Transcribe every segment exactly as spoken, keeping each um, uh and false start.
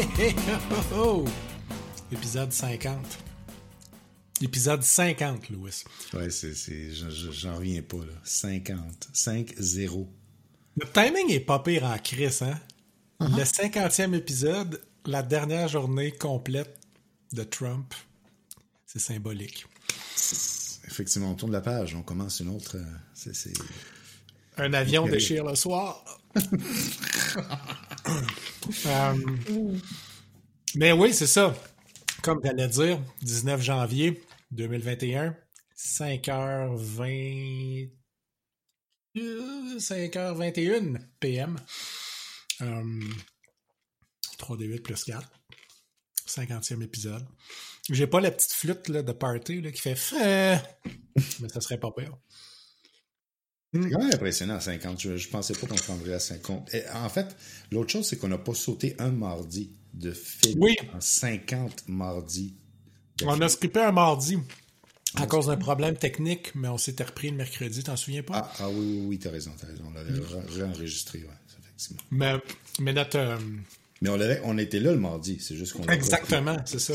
Hey, hey, oh, oh. Épisode cinquante. Épisode cinquante, Louis. Ouais, c'est, c'est, j'en reviens pas, là. cinquante. cinq zéro. Le timing est pas pire en crisse, hein? Uh-huh. Le cinquantième épisode, la dernière journée complète de Trump. C'est symbolique. Effectivement, on tourne la page, on commence une autre... C'est, c'est... Un avion déchire le soir. um, mais oui, c'est ça. Comme j'allais dire, dix-neuf janvier deux mille vingt et un, cinq heures vingt... cinq heures vingt et une p m Um, trois D huit plus quatre. cinquantième épisode. J'ai pas la petite flûte là, de party là, qui fait frère, mais ça serait pas pire. C'est quand même impressionnant à cinquante. Je, je pensais pas qu'on prendrait à cinquante. Et en fait, l'autre chose, c'est qu'on n'a pas sauté un mardi de film oui. en cinquante mardis. On a skippé un mardi à on cause d'un problème technique, mais on s'était repris le mercredi, t'en souviens pas? Ah, ah oui, oui, oui, t'as raison, t'as raison. On l'avait oui. réenregistré, ouais, effectivement. Mais, mais notre... Euh... Mais on, l'avait, on était là le mardi, c'est juste qu'on... Exactement, c'est ça.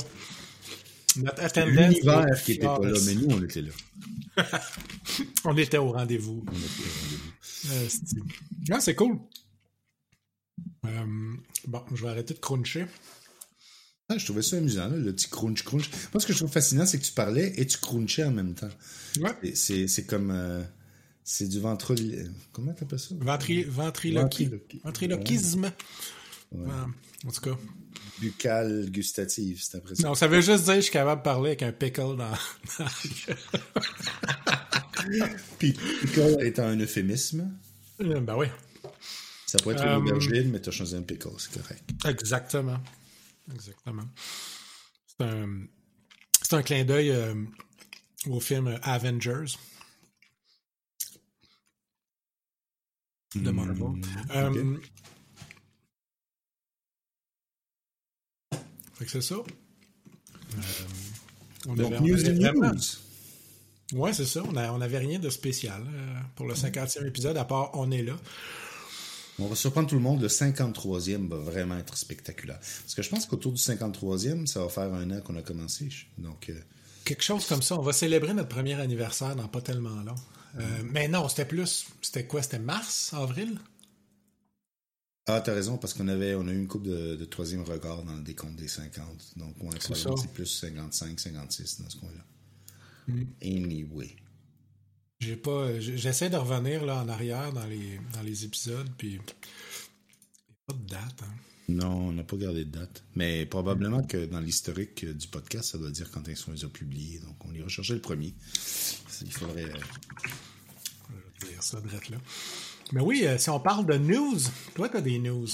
Notre attendance... L'univers qui n'était pas là, mais nous, on était là. On était au rendez-vous. On était au rendez-vous. Euh, c'est... Ah, c'est cool. Euh, bon, je vais arrêter de cruncher. Ah, je trouvais ça amusant, là, le petit crunch-crunch. Moi, ce que je trouve fascinant, c'est que tu parlais et tu crunchais en même temps. Ouais. C'est, c'est, c'est comme... Euh, c'est du ventre... Comment t'appelles ça? Ventri... Ventriloqui... Ventriloqui... Ventriloquisme. Ouais. En tout cas. Buccal gustative, c'est impressionnant. Non, ça veut juste dire que je suis capable de parler avec un pickle dans, dans... Puis pickle étant un euphémisme. Ben oui. Ça pourrait être um... une aubergine, mais t'as changé un pickle, c'est correct. Exactement. Exactement. C'est un, c'est un clin d'œil euh, au film Avengers. De Marvel. Mmh, okay. um... Fait que c'est ça. Euh, on Donc, avait, news de news. Ouais, c'est ça. On n'avait rien de spécial euh, pour le cinquantième épisode, à part on est là. On va surprendre tout le monde. Le cinquante-troisième va vraiment être spectaculaire. Parce que je pense qu'autour du cinquante-troisième, ça va faire un an qu'on a commencé. Donc, euh... quelque chose comme ça. On va célébrer notre premier anniversaire dans pas tellement long. Euh, mm. Mais non, c'était plus... C'était quoi? C'était mars, avril? Ah, t'as raison, parce qu'on avait, on a eu une coupe de, de troisième regard dans le décompte des cinquante. Donc, on a c'est plus cinquante-cinq, cinquante-six dans ce coin-là. Mm. Anyway. J'ai pas, j'essaie de revenir là en arrière dans les, dans les épisodes, puis pas de date. Hein. Non, on n'a pas gardé de date. Mais probablement mm. que dans l'historique du podcast, ça doit dire quand ils sont les a publiés. Donc, on ira chercher le premier. Il faudrait... Je vais dire ça, drette là. Mais oui, euh, si on parle de news, toi, t'as des news.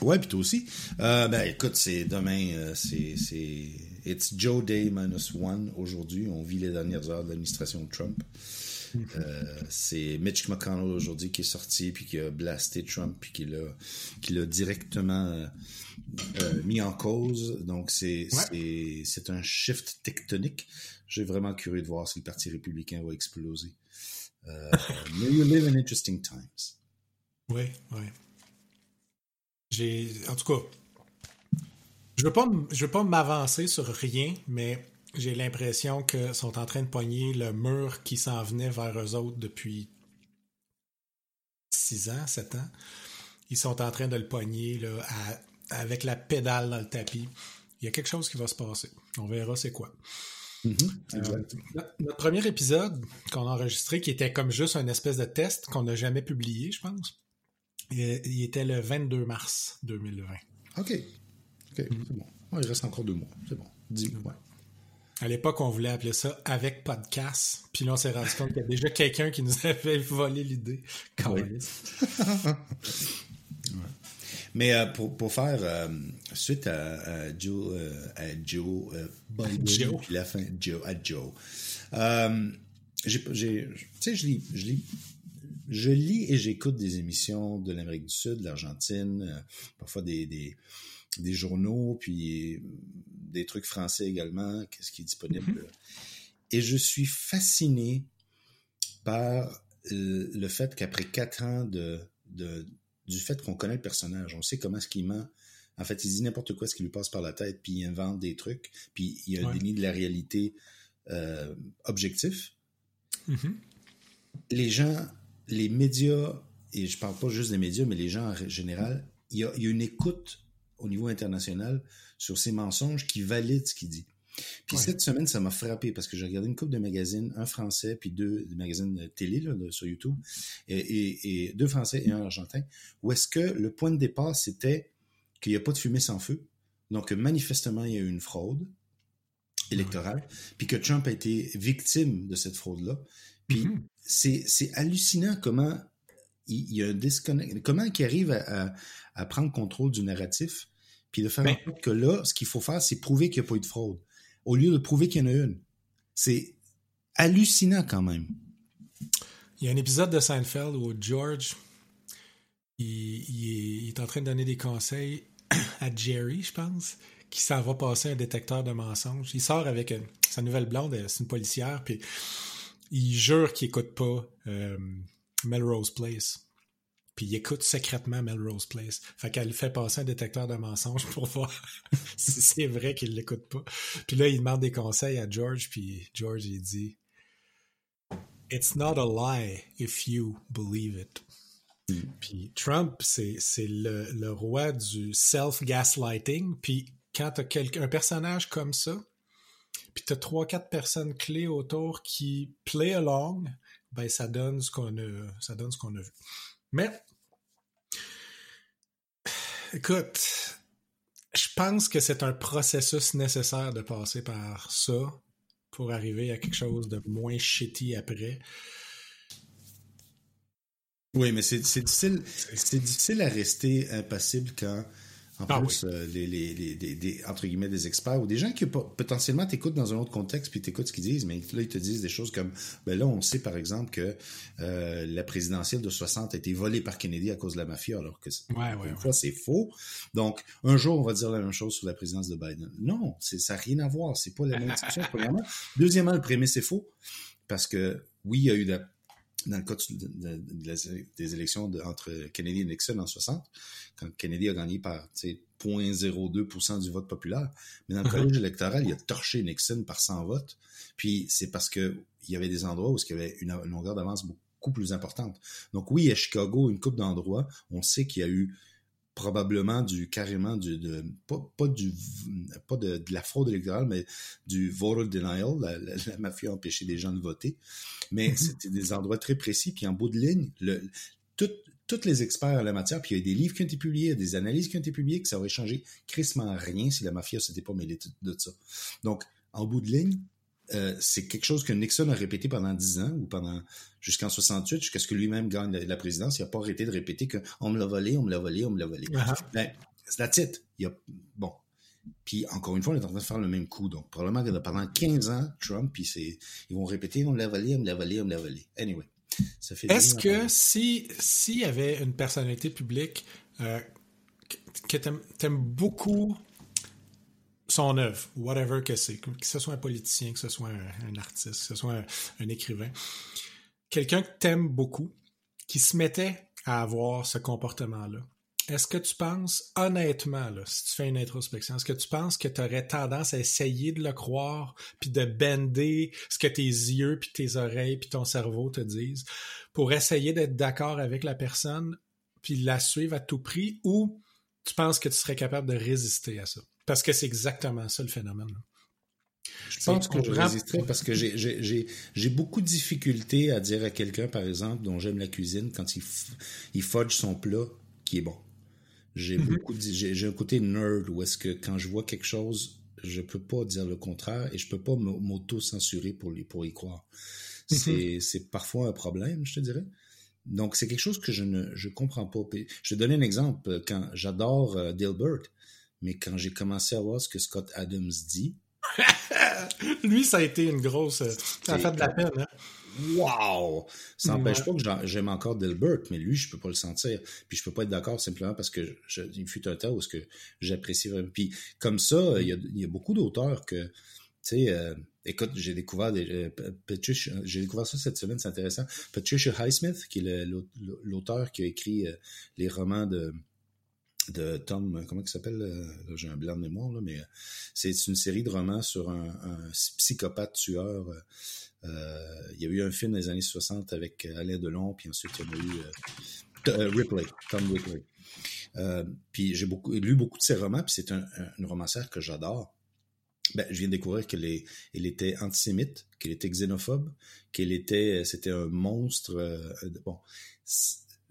Ouais, puis toi aussi. Euh, ben, écoute, c'est demain, euh, c'est, c'est... It's Joe Day minus one aujourd'hui. On vit les dernières heures de l'administration de Trump. Mm-hmm. Euh, c'est Mitch McConnell aujourd'hui qui est sorti, puis qui a blasté Trump, puis qui l'a, qui l'a directement euh, euh, mis en cause. Donc, c'est, ouais. c'est, c'est un shift tectonique. J'ai vraiment curieux de voir si le Parti républicain va exploser. Euh, mais you live in interesting times. Oui, oui. J'ai, en tout cas, je veux pas, je veux pas m'avancer sur rien, mais j'ai l'impression qu'ils sont en train de pogner le mur qui s'en venait vers eux autres depuis six ans, sept ans. Ils sont en train de le pogner là, à, avec la pédale dans le tapis. Il y a quelque chose qui va se passer. On verra c'est quoi. Mm-hmm, exactement. Euh, notre premier épisode qu'on a enregistré, qui était comme juste un espèce de test qu'on n'a jamais publié, je pense, il était le vingt-deux mars deux mille vingt. OK. OK, mm-hmm. C'est bon. Ouais, il reste encore deux mois. C'est bon. Dis-moi. Ouais. À l'époque, on voulait appeler ça « Avec podcast », puis là, on s'est rendu compte qu'il y a déjà quelqu'un qui nous avait volé l'idée. Quand oui. ouais. Mais euh, pour, pour faire euh, suite à, à Joe, euh, à Joe, euh, Biden, Joe. Puis la fin, Joe, à Joe, euh, j'ai, j'ai, tu sais, je lis, je lis, je lis et j'écoute des émissions de l'Amérique du Sud, de l'Argentine, euh, parfois des, des, des journaux, puis des trucs français également, qu'est-ce qui est disponible. Mm-hmm. Et je suis fasciné par euh, le fait qu'après quatre ans de, de du fait qu'on connaît le personnage, on sait comment est-ce qu'il ment En fait, il dit n'importe quoi ce qui lui passe par la tête, puis il invente des trucs, puis il y a un ouais. déni de la réalité euh, objectif. Mm-hmm. Les gens, les médias, et je parle pas juste des médias, mais les gens en général, il y a, il y a une écoute au niveau international sur ces mensonges qui valident ce qu'il dit. Puis ouais. cette semaine, ça m'a frappé parce que j'ai regardé une couple de magazines, un français, puis deux des magazines de télé là, de, sur YouTube, et, et, et deux français et un argentin, où est-ce que le point de départ, c'était qu'il n'y a pas de fumée sans feu, donc manifestement, il y a eu une fraude électorale, ouais. puis que Trump a été victime de cette fraude-là. Puis mm-hmm. c'est, c'est hallucinant comment il, il y a un disconnect, comment il arrive à, à, à prendre contrôle du narratif, puis de faire en sorte que là, ce qu'il faut faire, c'est prouver qu'il n'y a pas eu de fraude, au lieu de prouver qu'il y en a une. C'est hallucinant quand même. Il y a un épisode de Seinfeld où George, il, il, est, il est en train de donner des conseils à Jerry, je pense, qui s'en va passer un détecteur de mensonges. Il sort avec une, sa nouvelle blonde, c'est une policière, puis il jure qu'il n'écoute pas euh, Melrose Place. Puis il écoute secrètement Melrose Place. Fait qu'elle fait passer un détecteur de mensonges pour voir si c'est vrai qu'il l'écoute pas. Puis là, il demande des conseils à George, puis George, il dit « It's not a lie if you believe it. » Puis Trump, c'est, c'est le, le roi du self-gaslighting. Puis quand t'as quelqu'un, un personnage comme ça, puis t'as trois, quatre personnes clés autour qui « play along », ben ça donne ce qu'on a, ça donne ce qu'on a vu. Mais, écoute, je pense que c'est un processus nécessaire de passer par ça pour arriver à quelque chose de moins shitty après. Oui, mais c'est, c'est difficile, c'est difficile à rester impassible quand, en ah plus, oui. euh, les, les, les, les, les, entre guillemets, des experts ou des gens qui potentiellement t'écoutent dans un autre contexte puis t'écoutent ce qu'ils disent, mais là, ils te disent des choses comme, ben là, on sait, par exemple, que euh, la présidentielle de soixante a été volée par Kennedy à cause de la mafia, alors que c'est, ouais, ouais, une fois, ouais. c'est faux. Donc, un jour, on va dire la même chose sur la présidence de Biden. Non, c'est, ça n'a rien à voir. C'est pas la même discussion, premièrement. Deuxièmement, le prémisse est faux parce que, oui, il y a eu de la... dans le cas de, de, de, de, des élections de, entre Kennedy et Nixon en soixante, quand Kennedy a gagné par zéro virgule zéro deux pour cent du vote populaire, mais dans le collège électoral, il a torché Nixon par cent votes, puis c'est parce qu'il y avait des endroits où il y avait une, une longueur d'avance beaucoup plus importante. Donc oui, à Chicago, une couple d'endroits, on sait qu'il y a eu probablement du carrément du de pas pas du pas de, de la fraude électorale, mais du voter denial, la, la, la mafia a empêché des gens de voter, mais mm-hmm. c'était des endroits très précis, puis en bout de ligne le tout tous les experts en la matière, puis il y a des livres qui ont été publiés, des analyses qui ont été publiées, que ça aurait changé crissement rien si la mafia s'était pas mêlée de, de ça. Donc en bout de ligne, Euh, c'est quelque chose que Nixon a répété pendant dix ans ou pendant jusqu'en soixante-huit, jusqu'à ce que lui-même gagne la, la présidence. Il n'a pas arrêté de répéter qu'on me l'a volé, on me l'a volé, on me l'a volé. Uh-huh. Mais c'est la titre. Il a, bon. Puis encore une fois, on est en train de faire le même coup. Donc probablement que pendant quinze ans, Trump, puis c'est, ils vont répéter on me l'a volé, on me l'a volé, on me l'a volé. Anyway, ça fait. Est-ce que si s'il y avait une personnalité publique euh, que t'aimes, t'aimes beaucoup son œuvre, whatever que c'est, que ce soit un politicien, que ce soit un, un artiste, que ce soit un, un écrivain, quelqu'un que t'aimes beaucoup, qui se mettait à avoir ce comportement-là, est-ce que tu penses, honnêtement, là, si tu fais une introspection, est-ce que tu penses que t'aurais tendance à essayer de le croire, puis de bender ce que tes yeux, puis tes oreilles, puis ton cerveau te disent, pour essayer d'être d'accord avec la personne, puis la suivre à tout prix, ou tu penses que tu serais capable de résister à ça? Parce que c'est exactement ça le phénomène. Je c'est pense que je résisterais parce que j'ai, j'ai, j'ai, j'ai beaucoup de difficultés à dire à quelqu'un, par exemple, dont j'aime la cuisine, quand il, f- il fudge son plat qui est bon. J'ai, mm-hmm. beaucoup de, j'ai, j'ai un côté nerd où est-ce que quand je vois quelque chose, je peux pas dire le contraire et je peux pas m'auto-censurer pour, les, pour y croire. Mm-hmm. C'est, c'est parfois un problème, je te dirais. Donc, c'est quelque chose que je ne je comprends pas. Je vais donner un exemple. Quand j'adore euh, Dilbert, mais quand j'ai commencé à voir ce que Scott Adams dit... Lui, ça a été une grosse... Ça a fait de la peine, hein? Wow! Ça n'empêche ouais. pas que j'aime encore Dilbert, mais lui, je ne peux pas le sentir. Puis je ne peux pas être d'accord simplement parce que je, il fut un temps où ce que j'apprécie vraiment. Puis comme ça, il y a, il y a beaucoup d'auteurs que... Tu sais, euh, écoute, j'ai découvert des, euh, Patricia, j'ai découvert ça cette semaine, c'est intéressant. Patricia Highsmith, qui est le, l'auteur qui a écrit euh, les romans de... de Tom, comment il s'appelle? Là, j'ai un blanc de mémoire, là, mais c'est une série de romans sur un, un psychopathe tueur. Euh, il y a eu un film dans les années soixante avec Alain Delon, puis ensuite il y en a eu euh, t- Ripley, Tom Ripley. Euh, puis j'ai beaucoup, lu beaucoup de ses romans, puis c'est un, un, une romancière que j'adore. Ben, je viens de découvrir qu'elle est, elle était antisémite, qu'elle était xénophobe, qu'elle était, c'était un monstre. Euh, bon,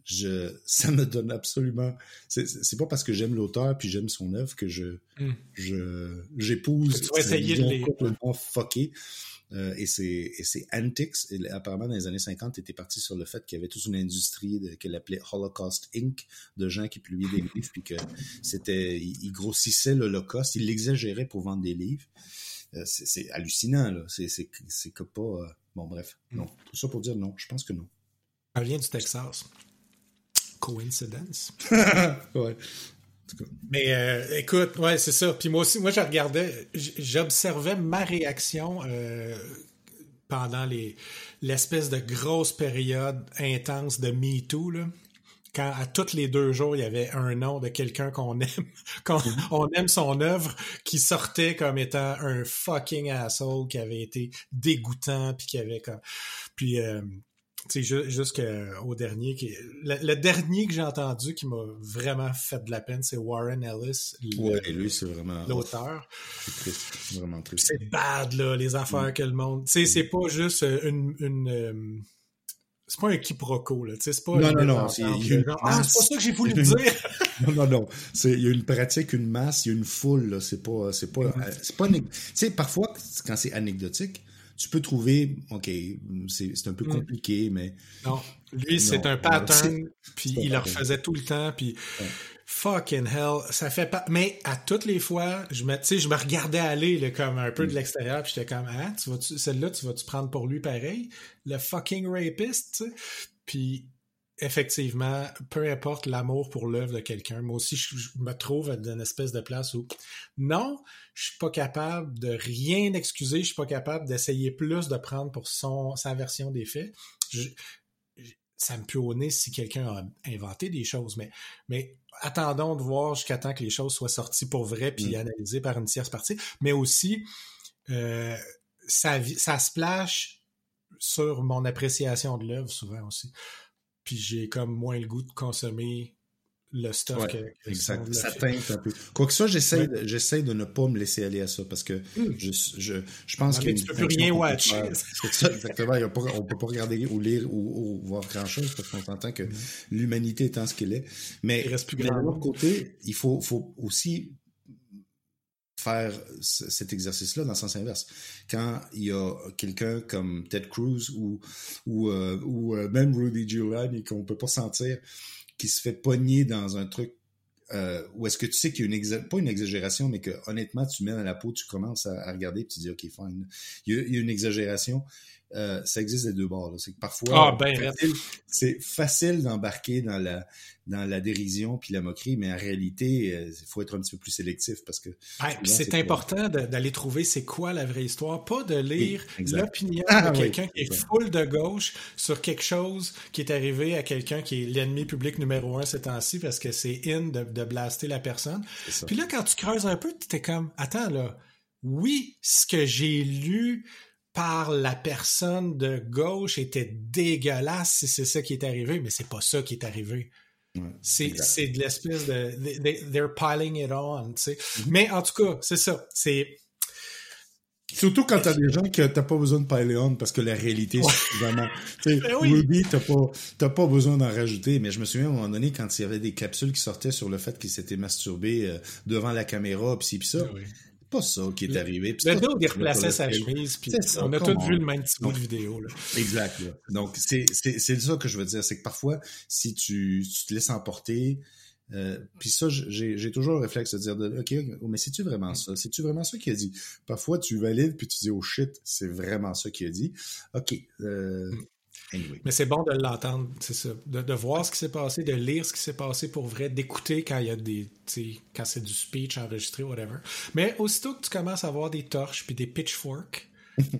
je, ça me donne absolument. C'est, c'est pas parce que j'aime l'auteur puis j'aime son œuvre que je, mm. je, j'épouse. Tu vas essayer de les complètement fucké. Euh, et c'est, et c'est antics. Et apparemment, dans les années cinquante, était parti sur le fait qu'il y avait toute une industrie de, qu'elle appelait Holocaust incorporated, de gens qui publiaient des livres, puis que c'était, ils grossissaient l'Holocauste, ils l'exagéraient pour vendre des livres. Euh, c'est, c'est hallucinant, là. C'est, c'est, c'est que pas. Euh, bon, bref. Non. Tout ça pour dire non. Je pense que non. Un lien du Texas. Coincidence. Ouais. Mais euh, écoute, ouais, c'est ça. Puis moi aussi, moi, je regardais, j'observais ma réaction euh, pendant les, l'espèce de grosse période intense de Me Too, là, quand à tous les deux jours, il y avait un nom de quelqu'un qu'on aime, qu'on on aime son œuvre, qui sortait comme étant un fucking asshole, qui avait été dégoûtant, puis qui avait comme. Puis. Euh, Tu sais, jusqu'au dernier. Qui, le, le dernier que j'ai entendu qui m'a vraiment fait de la peine, c'est Warren Ellis. Oui, lui, c'est vraiment. L'auteur. C'est triste, c'est vraiment triste. C'est bad, là, les affaires mm. que le monde. Tu sais, mm. c'est pas juste une. une euh... C'est pas un quiproquo, là. Tu sais, c'est pas. Non, non, non. C'est, une genre, ah, c'est pas ça que j'ai voulu dire. Non, non, non. C'est, il y a une pratique, une masse, il y a une foule, là. C'est pas. C'est pas. Mm. C'est pas une... Tu sais, parfois, quand c'est anecdotique. Tu peux trouver, OK, c'est, c'est un peu compliqué, mmh. mais... Non, lui, non, c'est un pattern, puis il le refaisait tout le temps, puis ouais. Fucking hell, ça fait pas... Mais à toutes les fois, je me, je me regardais aller là, comme un peu mmh. de l'extérieur, puis j'étais comme, ah, tu vas-tu, celle-là, tu vas-tu prendre pour lui pareil? Le fucking rapiste, tu sais? Puis... Effectivement, peu importe l'amour pour l'œuvre de quelqu'un, moi aussi, je, je me trouve dans une espèce de place où non, je suis pas capable de rien excuser, je suis pas capable d'essayer plus de prendre pour son, sa version des faits. Je, je, ça me pue au nez si quelqu'un a inventé des choses, mais, mais attendons de voir jusqu'à temps que les choses soient sorties pour vrai puis mmh. analysées par une tierce partie, mais aussi, euh, ça, ça splash sur mon appréciation de l'œuvre souvent aussi. Puis j'ai comme moins le goût de consommer le stuff ouais, que... Exact, ça teinte un peu. Quoique ça, j'essaie, ouais. j'essaie de ne pas me laisser aller à ça, parce que mm. je, je, je pense que... Tu peux plus rien watcher. C'est ça, exactement. Il y a pas, on peut pas regarder ou lire ou, ou voir grand-chose, parce qu'on s'entend que mm. l'humanité étant ce qu'elle est. Mais, il reste plus mais de l'autre côté, il faut, faut aussi faire c- cet exercice-là dans le sens inverse. Quand il y a quelqu'un comme Ted Cruz ou, ou, euh, ou euh, même Rudy Giuliani qu'on ne peut pas sentir, qui se fait pogner dans un truc euh, où est-ce que tu sais qu'il y a une exa- pas une exagération, mais que honnêtement, tu mets dans la peau, tu commences à, à regarder et tu dis « OK, fine. » Il y, y a une exagération. Euh, ça existe des deux bords. Là. C'est que parfois, oh, ben, facile, c'est facile d'embarquer dans la, dans la dérision puis la moquerie, mais en réalité, il euh, faut être un petit peu plus sélectif parce que... Ah, souvent, c'est, c'est important de, d'aller trouver c'est quoi la vraie histoire, pas de lire oui, l'opinion ah, de quelqu'un oui, qui est full de gauche sur quelque chose qui est arrivé à quelqu'un qui est l'ennemi public numéro un ces temps-ci parce que c'est in de, de blaster la personne. Puis là, quand tu creuses un peu, t'es comme, attends là, oui, ce que j'ai lu... par la personne de gauche était dégueulasse si c'est ça qui est arrivé, mais c'est pas ça qui est arrivé. Ouais, c'est, c'est de l'espèce de... They, they're piling it on, tu sais. Mm-hmm. Mais en tout cas, c'est ça. C'est... Surtout quand t'as des gens que t'as pas besoin de piler on parce que la réalité ouais. c'est suffisamment... Tu sais, oui. Ruby, t'as pas, t'as pas besoin d'en rajouter, mais je me souviens à un moment donné quand il y avait des capsules qui sortaient sur le fait qu'ils s'étaient masturbés devant la caméra pis ci pis ça. Oui. Pas ça qui est arrivé. Puis le dos, il replaçait sa chemise, puis ça, on a tous vu le même petit bout de vidéo. Là. Exact. Là. Donc, c'est, c'est, c'est ça que je veux dire. C'est que parfois, si tu, tu te laisses emporter, euh, puis ça, j'ai, j'ai toujours le réflexe de dire, de, OK, mais c'est-tu vraiment ça? C'est-tu vraiment ça qu'il a dit? Parfois, tu valides, puis tu dis, oh shit, c'est vraiment ça qu'il a dit. OK. Euh, anyway. Mais c'est bon de l'entendre, c'est ça. De, de voir ce qui s'est passé, de lire ce qui s'est passé pour vrai, d'écouter quand il y a des... quand c'est du speech enregistré, whatever. Mais aussitôt que tu commences à avoir des torches puis des pitchforks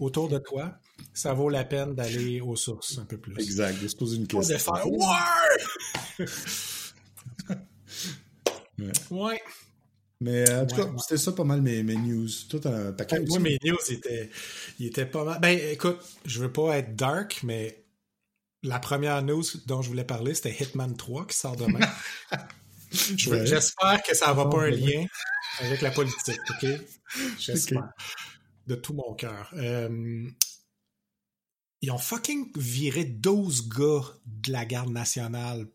autour de toi, ça vaut la peine d'aller aux sources un peu plus. Exact, de se poser une question. Pas de faire « War! » Ouais. Ouais. Mais en tout ouais, cas, ouais. c'était ça pas mal mes, mes news. Tout un paquet. Ouais, moi, mes news, étaient, ils étaient pas mal. Ben, écoute, je veux pas être dark, mais la première news dont je voulais parler, c'était Hitman trois qui sort demain. je veux, ouais. J'espère que ça n'aura pas un lien avec la politique, OK? J'espère. Okay. De tout mon cœur. Euh, ils ont fucking viré douze gars de la garde nationale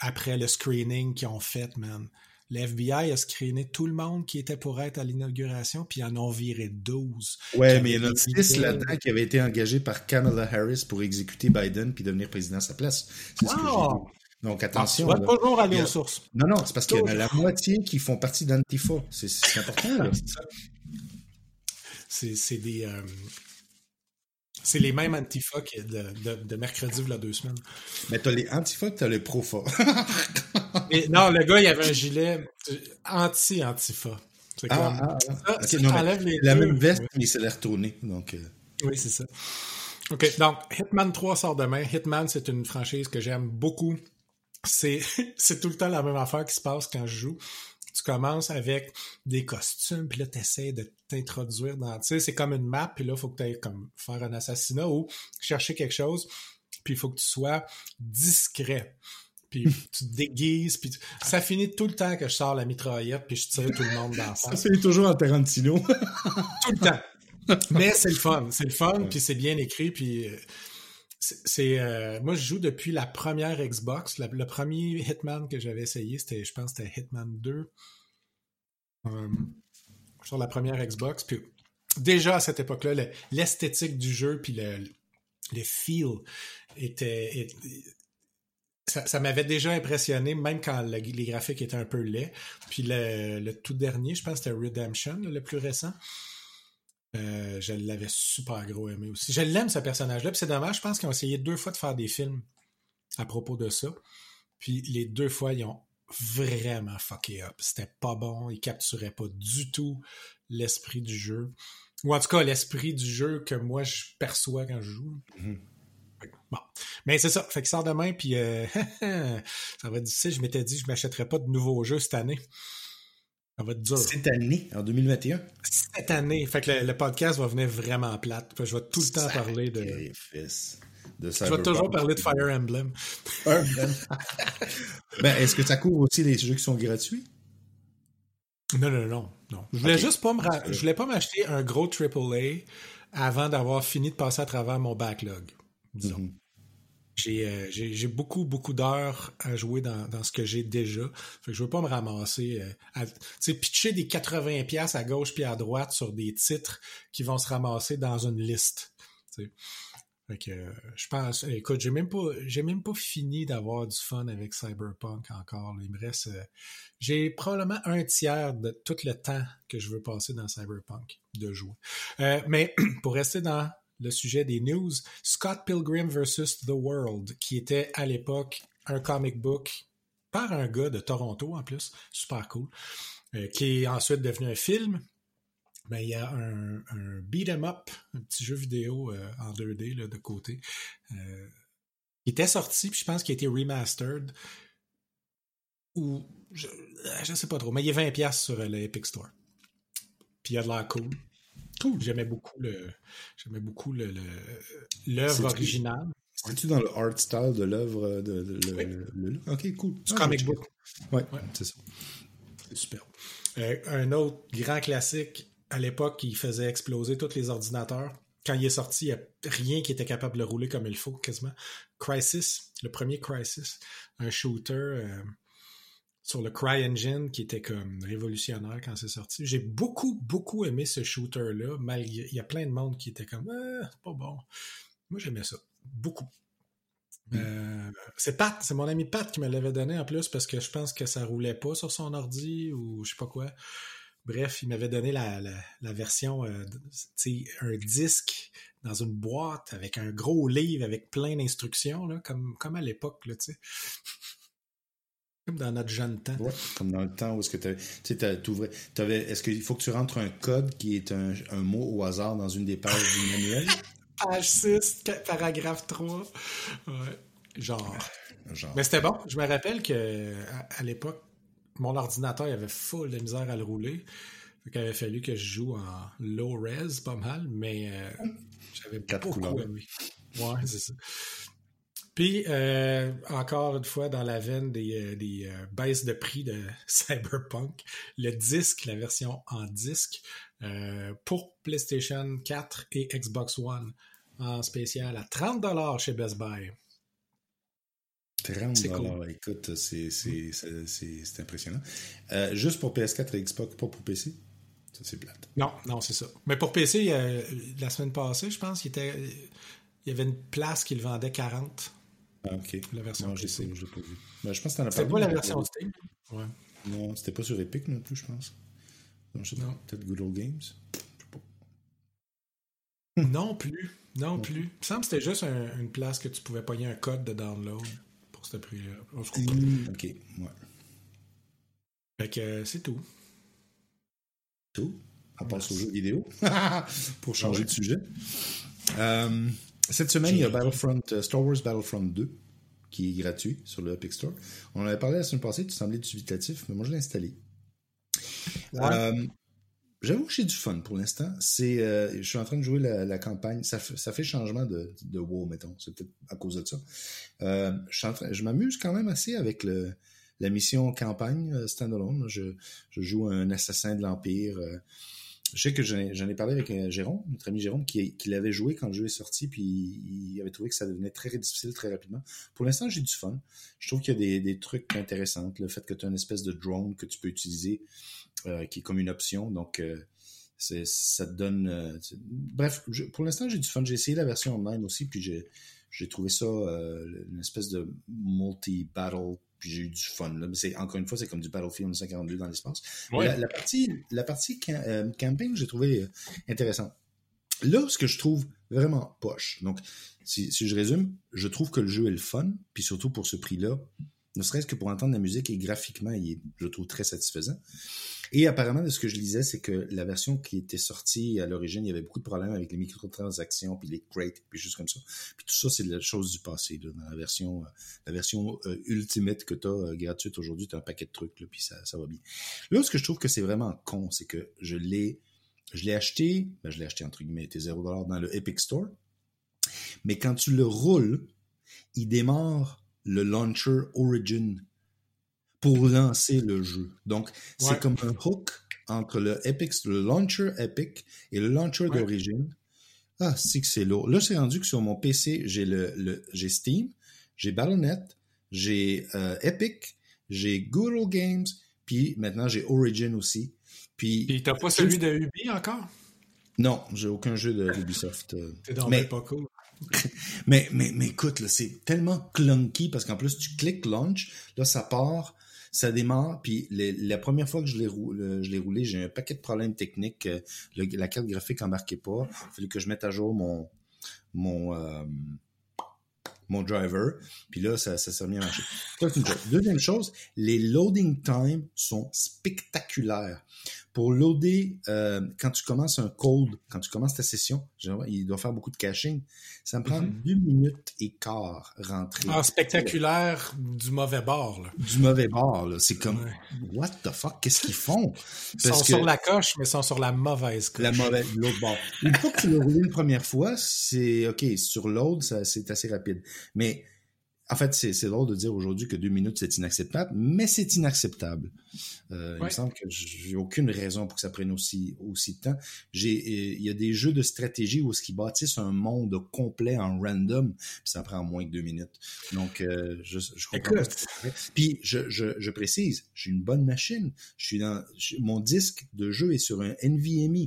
après le screening qu'ils ont fait, man. L'F B I a screené tout le monde qui était pour être à l'inauguration, puis ils en ont viré douze. Ouais, mais il y en a dix là-dedans qui avaient été engagés par Kamala Harris pour exécuter Biden puis devenir président à sa place. C'est wow. ce que j'ai dit. Donc, attention. On va toujours aller aux sources. Non, non, c'est parce qu'il y en a la moitié qui font partie d'Antifa. C'est, c'est important, là. C'est ça. C'est, c'est des... Euh... C'est les mêmes Antifa que de, de, de mercredi, il y a deux semaines. Mais t'as les Antifa et t'as les Profa. Mais non, le gars, il avait un gilet anti-Antifa. C'est comme ah, ah, ah. Ça, okay, non, les la deux. Même veste, mais il s'est retourné. Donc... Oui, c'est ça. OK, donc Hitman trois sort demain. Hitman, c'est une franchise que j'aime beaucoup. C'est, c'est tout le temps la même affaire qui se passe quand je joue. Tu commences avec des costumes, puis là, tu essaies de t'introduire dans... Tu sais, c'est comme une map, puis là, il faut que tu ailles comme faire un assassinat ou chercher quelque chose, puis il faut que tu sois discret. Puis tu te déguises, puis tu... ça finit tout le temps que je sors la mitraillette, puis je tire tout le monde dans la face. Ça finit toujours en Tarantino. Tout le temps. Mais c'est le fun. C'est le fun, puis c'est bien écrit, puis... C'est, c'est euh, moi, je joue depuis la première Xbox. La, le premier Hitman que j'avais essayé, c'était, je pense, c'était Hitman deux. Euh, sur la première Xbox. Puis déjà à cette époque-là, le, l'esthétique du jeu puis le, le feel était... Et, ça, ça m'avait déjà impressionné, même quand le, les graphiques étaient un peu laids. Puis le, le tout dernier, je pense, c'était Redemption, le plus récent. Euh, je l'avais super gros aimé aussi. Je l'aime, ce personnage-là. Puis c'est dommage, je pense qu'ils ont essayé deux fois de faire des films à propos de ça. Puis les deux fois, ils ont vraiment fucké up. C'était pas bon. Ils capturaient pas du tout l'esprit du jeu. Ou en tout cas, l'esprit du jeu que moi, je perçois quand je joue. Mmh. Bon. Mais c'est ça. Fait qu'il sort demain, puis euh... ça va être difficile. Je m'étais dit, je m'achèterais pas de nouveaux jeux cette année. Ça va être dur. Cette année, en deux mille vingt et un? Cette année. Fait que le, le podcast va venir vraiment plate. Je vais tout le temps parler de... de je vais toujours parler de Fire Emblem. Fire Emblem. Ben, est-ce que ça couvre aussi les jeux qui sont gratuits? Non, non, non. non. Je voulais okay. juste pas me... Ra- je voulais pas m'acheter un gros triple A avant d'avoir fini de passer à travers mon backlog, disons. Mm-hmm. J'ai, euh, j'ai, j'ai beaucoup, beaucoup d'heures à jouer dans, dans ce que j'ai déjà. Fait que je veux pas me ramasser. Euh, tu sais, pitcher des quatre-vingts dollars à gauche puis à droite sur des titres qui vont se ramasser dans une liste. T'sais. Fait que euh, je pense... Écoute, j'ai même pas, j'ai même pas fini d'avoir du fun avec Cyberpunk encore. Il me reste... Euh, j'ai probablement un tiers de tout le temps que je veux passer dans Cyberpunk de jouer. Euh, mais pour rester dans... le sujet des news, Scott Pilgrim versus The World, qui était à l'époque un comic book par un gars de Toronto en plus, super cool, euh, qui est ensuite devenu un film. Ben, il y a un, un beat'em up, un petit jeu vidéo euh, en deux D là, de côté, euh, qui était sorti, puis je pense qu'il a été remastered, ou je ne sais pas trop, mais il est vingt dollars sur l'Epic Store. Puis il a de l'air cool. Cool. J'aimais beaucoup le, j'aimais beaucoup le, le, l'œuvre originale. C'est-tu dans le art style de l'œuvre de, de, de oui. le, le, OK, cool. Du ah, comic book. Oui, ouais. C'est ça. C'est super. Euh, un autre grand classique, à l'époque, qui faisait exploser tous les ordinateurs. Quand il est sorti, il n'y a rien qui était capable de le rouler comme il faut, quasiment. Crysis, le premier Crysis, un shooter... Euh, sur le CryEngine qui était comme révolutionnaire quand c'est sorti. J'ai beaucoup, beaucoup aimé ce shooter-là, malgré il y a plein de monde qui était comme ah, c'est pas bon. Moi, j'aimais ça. Beaucoup. Mm. Euh, c'est Pat, c'est mon ami Pat qui me l'avait donné en plus parce que je pense que ça roulait pas sur son ordi ou je sais pas quoi. Bref, il m'avait donné la, la, la version, euh, tu sais, un disque dans une boîte avec un gros livre avec plein d'instructions, là, comme, comme à l'époque, tu sais. Comme dans notre jeune temps. Ouais, comme dans le temps où est-ce que tu sais, t'avais, est-ce qu'il faut que tu rentres un code qui est un, un mot au hasard dans une des pages du manuel? Page six, paragraphe trois. Ouais. Genre. Genre. Mais c'était bon. Je me rappelle qu'à à l'époque, mon ordinateur il avait full de misère à le rouler. Fait qu'il avait fallu que je joue en low res pas mal, mais euh, j'avais Quatre beaucoup couleurs. aimé. Ouais, c'est ça. Puis, euh, encore une fois, dans la veine des, des euh, baisses de prix de Cyberpunk, le disque, la version en disque, euh, pour PlayStation quatre et Xbox One, en spécial à trente dollars chez Best Buy. trente dollars, c'est cool. Écoute, c'est, c'est, c'est, c'est, c'est impressionnant. Euh, juste pour P S quatre et Xbox, pas pour P C? Ça, c'est plate. Non, non, c'est ça. Mais pour P C, euh, la semaine passée, je pense, il était, il y avait une place qui le vendait quarante. Ah, ok. La version non, je sais, je l'ai pas vu. Ben, je pense que t'en as parlé. C'était pas la version Steam. Ouais. Non, c'était pas sur Epic non plus, je pense. Non, je sais pas. Peut-être Good Old Games. Je sais pas. Non plus. Non, non plus. Il me semble que c'était juste un, une place que tu pouvais pogner un code de download pour ce prix-là. On se comprend. Ok, ouais. Fait que c'est tout. Tout. À part aux jeux vidéo. Pour changer ouais. de sujet. Euh, cette semaine, il y a Battlefront, uh, Star Wars Battlefront deux qui est gratuit sur le Epic Store. On en avait parlé la semaine passée, tu semblais dubitatif, mais moi je l'ai installé. Ouais. Euh, j'avoue que j'ai du fun pour l'instant. C'est, euh, je suis en train de jouer la, la campagne. Ça, ça fait changement de, de WoW, mettons. C'est peut-être à cause de ça. Euh, je, suis en train, je m'amuse quand même assez avec le, la mission campagne euh, standalone. Je, je joue un assassin de l'Empire. Euh, Je sais que j'en ai parlé avec Jérôme, notre ami Jérôme, qui, qui l'avait joué quand le jeu est sorti, puis il avait trouvé que ça devenait très difficile très rapidement. Pour l'instant, j'ai du fun. Je trouve qu'il y a des, des trucs intéressants. Le fait que tu as une espèce de drone que tu peux utiliser, euh, qui est comme une option, donc euh, c'est, ça te donne... Euh, Bref, je, pour l'instant, j'ai du fun. J'ai essayé la version online aussi, puis j'ai, j'ai trouvé ça euh, une espèce de multi-battle, puis j'ai eu du fun. Là. Mais c'est, encore une fois, c'est comme du Battlefield mille neuf cent quarante-deux dans l'espace. Ouais. La, la partie, la partie cam- euh, camping, j'ai trouvé euh, intéressante. Là, ce que je trouve vraiment poche, donc si, si je résume, je trouve que le jeu est le fun, puis surtout pour ce prix-là, ne serait-ce que pour entendre la musique et graphiquement, il est, je trouve, très satisfaisant. Et apparemment, de ce que je lisais, c'est que la version qui était sortie à l'origine, il y avait beaucoup de problèmes avec les microtransactions, puis les crates, puis juste comme ça. Puis tout ça, c'est de la chose du passé. Là. Dans la version, la version euh, ultimate que tu as euh, gratuite aujourd'hui, tu as un paquet de trucs, là, puis ça, ça va bien. Là, ce que je trouve que c'est vraiment con, c'est que je l'ai, je l'ai acheté, ben, je l'ai acheté entre guillemets, il était zéro dollars dans le Epic Store, mais quand tu le roules, il démarre le launcher Origin pour lancer le jeu. Donc, ouais. c'est comme un hook entre le, Epic, le launcher Epic et le launcher ouais. d'origine. Ah, c'est que c'est lourd. Là, c'est rendu que sur mon P C, j'ai, le, le, j'ai Steam, j'ai Battle point net, j'ai euh, Epic, j'ai Good Old Games, puis maintenant, j'ai Origin aussi. Puis, puis t'as pas celui je... de Ubi encore? Non, j'ai aucun jeu de Ubisoft. Euh... T'es dans mais... pas cool. mais, mais, mais écoute, là, c'est tellement clunky parce qu'en plus, tu cliques launch, là, ça part... Ça démarre, puis les, la première fois que je l'ai, roule, je l'ai roulé, j'ai un paquet de problèmes techniques. Le, la carte graphique n'embarquait pas. Il fallait que je mette à jour mon mon, euh, mon driver. Puis là, ça, ça s'est mis à marcher. Deuxième chose, les loading times sont spectaculaires. Pour loader, euh, quand tu commences un code, quand tu commences ta session, genre, il doit faire beaucoup de caching. Ça me prend mm-hmm. deux minutes et quart rentrer. Ah, spectaculaire ouais. du mauvais bord. Là. Du mauvais bord. Là. C'est comme, ouais. what the fuck, qu'est-ce qu'ils font? Ils sont que... sur la coche, mais ils sont sur la mauvaise coche. La mauvaise, l'autre bord. Une fois que tu l'as roulé une première fois, c'est OK, sur load, ça, c'est assez rapide. Mais en fait, c'est, c'est drôle de dire aujourd'hui que deux minutes, c'est inacceptable, mais c'est inacceptable. Euh, ouais. Il me semble que j'ai aucune raison pour que ça prenne aussi, aussi de temps. J'ai, euh, il y a des jeux de stratégie où ils bâtissent un monde complet en random, puis ça prend moins que deux minutes. Donc, euh, je, je comprends pas. Puis, je, je, je précise, j'ai une bonne machine. Je suis dans, je, mon disque de jeu est sur un N V M e.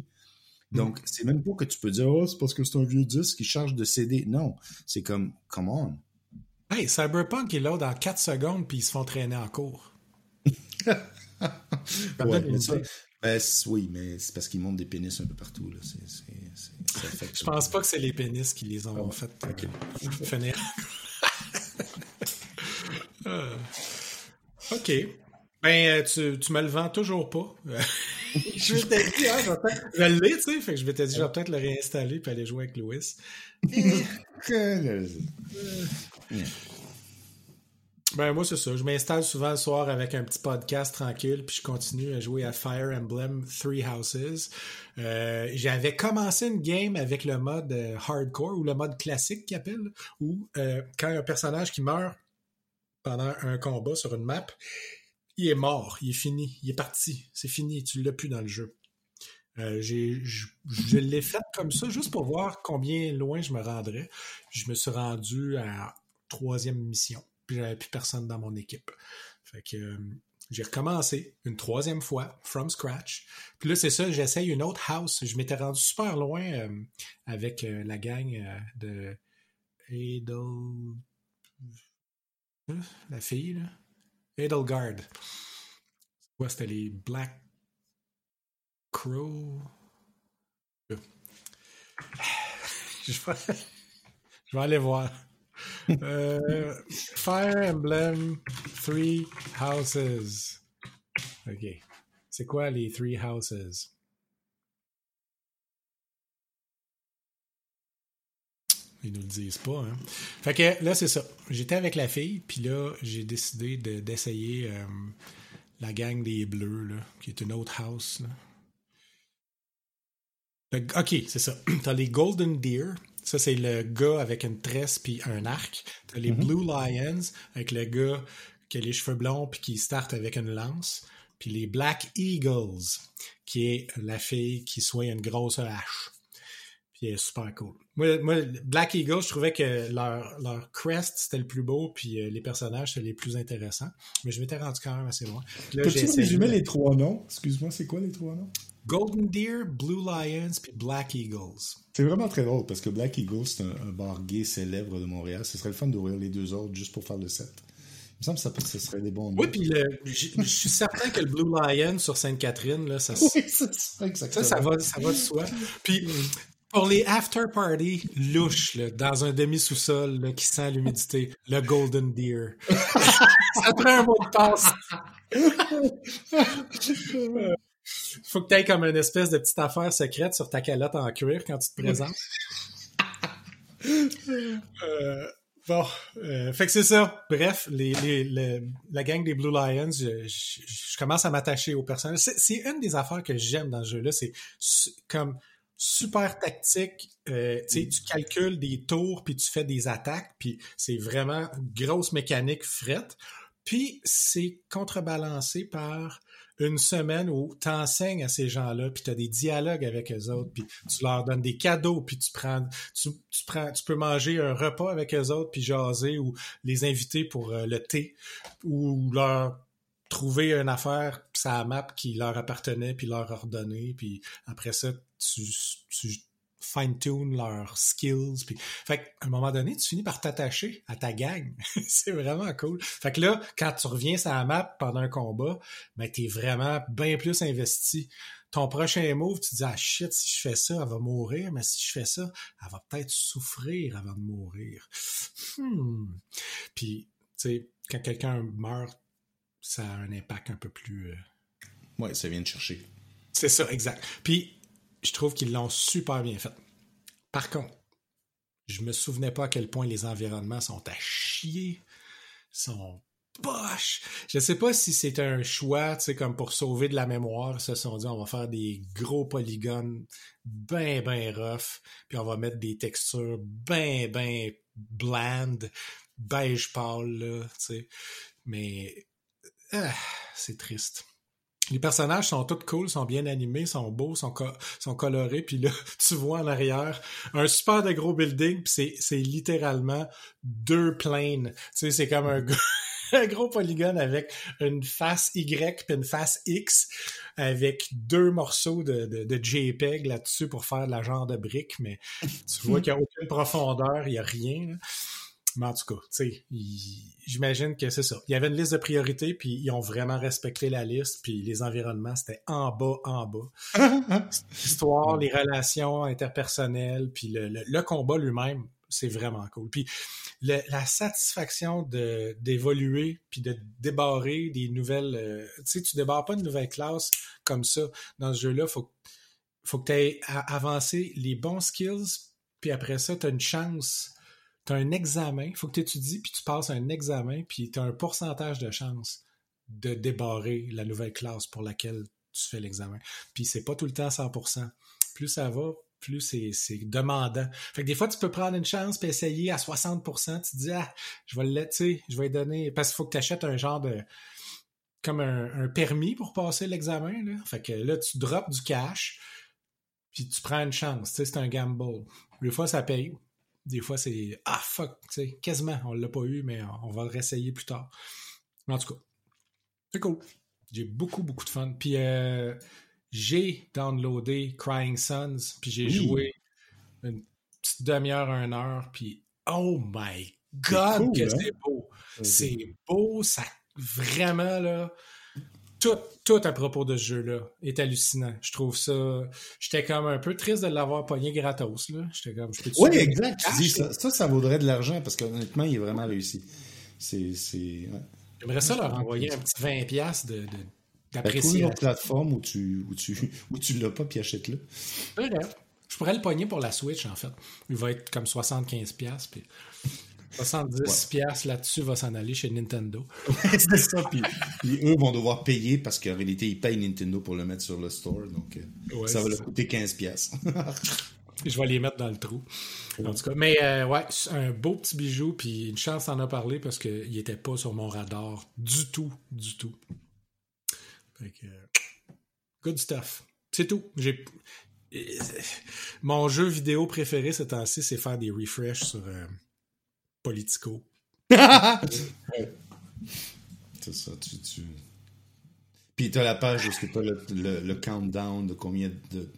Donc, mm. c'est même pas que tu peux dire « Oh, c'est parce que c'est un vieux disque qui charge de C D. » Non, c'est comme « Come on! » Hey, Cyberpunk est là dans quatre secondes puis ils se font traîner en cours. ouais, mais ça, ben, oui, mais c'est parce qu'ils montent des pénis un peu partout. Là. C'est, c'est, c'est, ça fait je pense pas que c'est les pénis qui les ont oh, fait okay. euh, finir. euh, OK. Ben, tu, tu me le vends toujours pas. je vais te dire, hein, je, vais te... je l'ai, tu sais, fait que je vais te dire, je vais peut-être le réinstaller puis aller jouer avec Louis. Et... Euh... Ben moi c'est ça, je m'installe souvent le soir avec un petit podcast tranquille puis je continue à jouer à Fire Emblem Three Houses. Euh, j'avais commencé une game avec le mode euh, hardcore ou le mode classique qu'ils appellent, où euh, quand un personnage qui meurt pendant un combat sur une map, il est mort, il est fini, il est parti, c'est fini, tu l'as plus dans le jeu. Euh, j'ai, je, je l'ai fait comme ça juste pour voir combien loin je me rendrais. Je me suis rendu à troisième mission, puis j'avais plus personne dans mon équipe. Fait que euh, j'ai recommencé une troisième fois, from scratch. Puis là, c'est ça, j'essaye une autre house. Je m'étais rendu super loin euh, avec euh, la gang euh, de Edel... La fille, là? Edelgard. C'est quoi? C'était les Black... Crow... Je vais... Je vais aller voir. Euh, Fire Emblem Three Houses. OK. C'est quoi les Three Houses? Ils nous le disent pas, hein? Fait que là, c'est ça. J'étais avec la fille, puis là, j'ai décidé de, d'essayer euh, la gang des Bleus, là, qui est une autre house, là. OK, c'est ça. T'as les Golden Deer. Ça, c'est le gars avec une tresse puis un arc. T'as les mm-hmm. Blue Lions avec le gars qui a les cheveux blonds puis qui starte avec une lance. Puis les Black Eagles, qui est la fille qui soigne une grosse hache. Puis elle est super cool. Moi, moi Black Eagles, je trouvais que leur, leur crest, c'était le plus beau puis euh, les personnages, c'était les plus intéressants. Mais je m'étais rendu quand même assez loin. Là, Peux-tu résumer de... les trois noms? Excuse-moi, c'est quoi les trois noms? Golden Deer, Blue Lions, puis Black Eagles. C'est vraiment très drôle, parce que Black Eagles, c'est un, un bar gay célèbre de Montréal. Ce serait le fun d'ouvrir les deux autres juste pour faire le set. Il me semble que ce serait des bons noms. Oui, puis je suis certain que le Blue Lion sur Sainte-Catherine, là, ça, oui, ça, ça, ça, va, ça va de soi. Puis pour les after-party louches, là, dans un demi-sous-sol là, qui sent l'humidité, le Golden Deer. Ça prend un mot de passe. Faut que tu aies comme une espèce de petite affaire secrète sur ta calotte en cuir quand tu te présentes. euh, bon, euh, fait que c'est ça. Bref, les, les, les, la gang des Blue Lions, je, je, je commence à m'attacher aux personnages. C'est, c'est une des affaires que j'aime dans ce jeu-là. C'est su, comme super tactique. Euh, tu sais, tu calcules des tours puis tu fais des attaques. Puis c'est vraiment grosse mécanique frette. Puis c'est contrebalancé par une semaine où tu enseignes à ces gens-là, puis tu as des dialogues avec eux autres, puis tu leur donnes des cadeaux, puis tu prends, tu, tu prends, tu peux manger un repas avec eux autres, puis jaser, ou les inviter pour euh, le thé, ou leur trouver une affaire, puis ça a map qui leur appartenait, puis leur ordonner, puis après ça, tu, tu fine-tune leurs skills. Puis... Fait qu'à un moment donné, tu finis par t'attacher à ta gang. C'est vraiment cool. Fait que là, quand tu reviens sur la map pendant un combat, ben, t'es vraiment bien plus investi. Ton prochain move, tu te dis « Ah shit, si je fais ça, elle va mourir, mais si je fais ça, elle va peut-être souffrir avant de mourir. Hmm. » Puis, tu sais, quand quelqu'un meurt, ça a un impact un peu plus... Euh... Ouais, ça vient de chercher. C'est ça, exact. Puis, je trouve qu'ils l'ont super bien fait. Par contre, je me souvenais pas à quel point les environnements sont à chier, sont poches. Je sais pas si c'est un choix, tu sais, comme pour sauver de la mémoire, ils se sont dit on va faire des gros polygones ben ben rough, puis on va mettre des textures ben ben blandes, beige pâle là, tu sais. Mais euh, c'est triste. Les personnages sont tous cool, sont bien animés, sont beaux, sont, co- sont colorés. Puis là, tu vois en arrière un super de gros building, puis c'est, c'est littéralement deux planes. Tu sais, c'est comme un gros, un gros polygone avec une face Y puis une face X, avec deux morceaux de, de, de JPEG là-dessus pour faire de la genre de brique. Mais tu vois qu'il n'y a aucune profondeur, il n'y a rien, là. Mais en tout cas, tu sais, j'imagine que c'est ça. Il y avait une liste de priorités, puis ils ont vraiment respecté la liste, puis les environnements, c'était en bas, en bas. L'histoire, les relations interpersonnelles, puis le, le, le combat lui-même, c'est vraiment cool. Puis le, la satisfaction de, d'évoluer, puis de débarrer des nouvelles... Euh, tu sais, tu débarres pas une nouvelle classe comme ça. Dans ce jeu-là, faut, faut que tu aies avancé les bons skills, puis après ça, tu as une chance... t'as un examen, il faut que tu étudies, puis tu passes un examen, puis t'as un pourcentage de chance de débarrer la nouvelle classe pour laquelle tu fais l'examen. Puis c'est pas tout le temps cent pour cent. Plus ça va, plus c'est, c'est demandant. Fait que des fois, tu peux prendre une chance puis essayer à soixante pour cent. Tu te dis, ah, je vais le laisser, je vais lui donner... Parce qu'il faut que tu achètes un genre de... comme un, un permis pour passer l'examen, là. Fait que là, tu drops du cash puis tu prends une chance. Tu sais, c'est un gamble. Des fois, ça paye. Des fois, c'est « Ah, fuck! » Tu sais, quasiment, on l'a pas eu, mais on va le réessayer plus tard. En tout cas, c'est cool. J'ai beaucoup, beaucoup de fun. Puis euh, j'ai downloadé Crying Sons, puis j'ai oui. joué une petite demi-heure, une heure, puis oh my God, c'est cool, que hein? c'est beau! Okay. C'est beau, ça vraiment, là... Tout, tout à propos de ce jeu-là est hallucinant. Je trouve ça... J'étais comme un peu triste de l'avoir pogné gratos, là. J'étais comme... Je peux oui, exact. Tu dis, ça, ça, ça vaudrait de l'argent parce qu'honnêtement, il est vraiment réussi. C'est... c'est... Ouais. J'aimerais ça leur envoyer un petit vingt dollars de, de, d'appréciation. Trouve une plateforme où tu, où, tu, où tu l'as pas, puis achète-le. Ouais, je pourrais le pogner pour la Switch, en fait. Il va être comme soixante-quinze dollars, puis... soixante-dix dollars ouais. là-dessus va s'en aller chez Nintendo. C'est ça. Puis, puis eux vont devoir payer parce qu'en réalité, ils payent Nintendo pour le mettre sur le store. Donc, ouais, ça va leur coûter quinze dollars. Je vais les mettre dans le trou. Ouais. En tout cas, mais euh, ouais, un beau petit bijou. Puis une chance d'en a parlé parce qu'il n'était pas sur mon radar du tout. Du tout. Fait que, good stuff. C'est tout. J'ai... Mon jeu vidéo préféré ces temps-ci, c'est faire des refreshs sur. Euh... Politico. C'est ça, tu, tu... Puis t'as la page où c'est pas le, le, le countdown de combien de,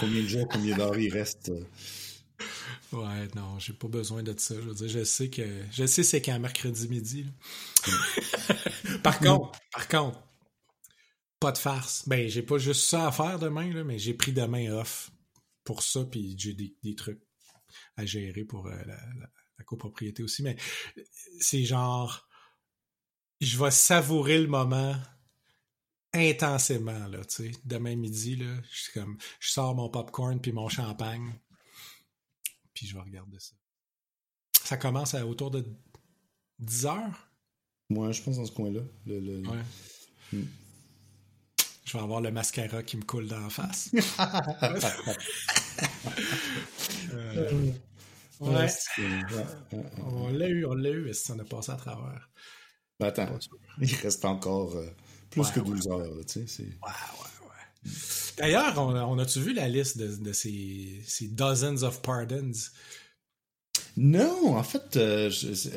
combien de jours, combien d'heures il reste. Ouais, non, j'ai pas besoin de ça. Je veux dire, je sais que... Je sais c'est quand mercredi midi. par contre, par contre, pas de farce. Ben, j'ai pas juste ça à faire demain, là, mais j'ai pris demain off pour ça, puis j'ai des, des trucs à gérer pour euh, la... la... la copropriété aussi, mais c'est genre, je vais savourer le moment intensément, là, tu sais, demain midi, là, je suis comme, je sors mon popcorn puis mon champagne, puis je vais regarder ça. Ça commence à autour de dix heures? Ouais, je pense dans ce coin-là. Le, le... Ouais. Mm. Je vais avoir le mascara qui me coule dans la face. euh... Ouais. On l'a eu, on l'a eu, est-ce qu'on a passé à travers? Ben attends, il reste encore euh, plus ouais, que douze heures, là, tu sais. C'est... Ouais, ouais, ouais. D'ailleurs, on, on a-tu vu la liste de, de ces, ces dozens of pardons? Non, en fait, euh, je,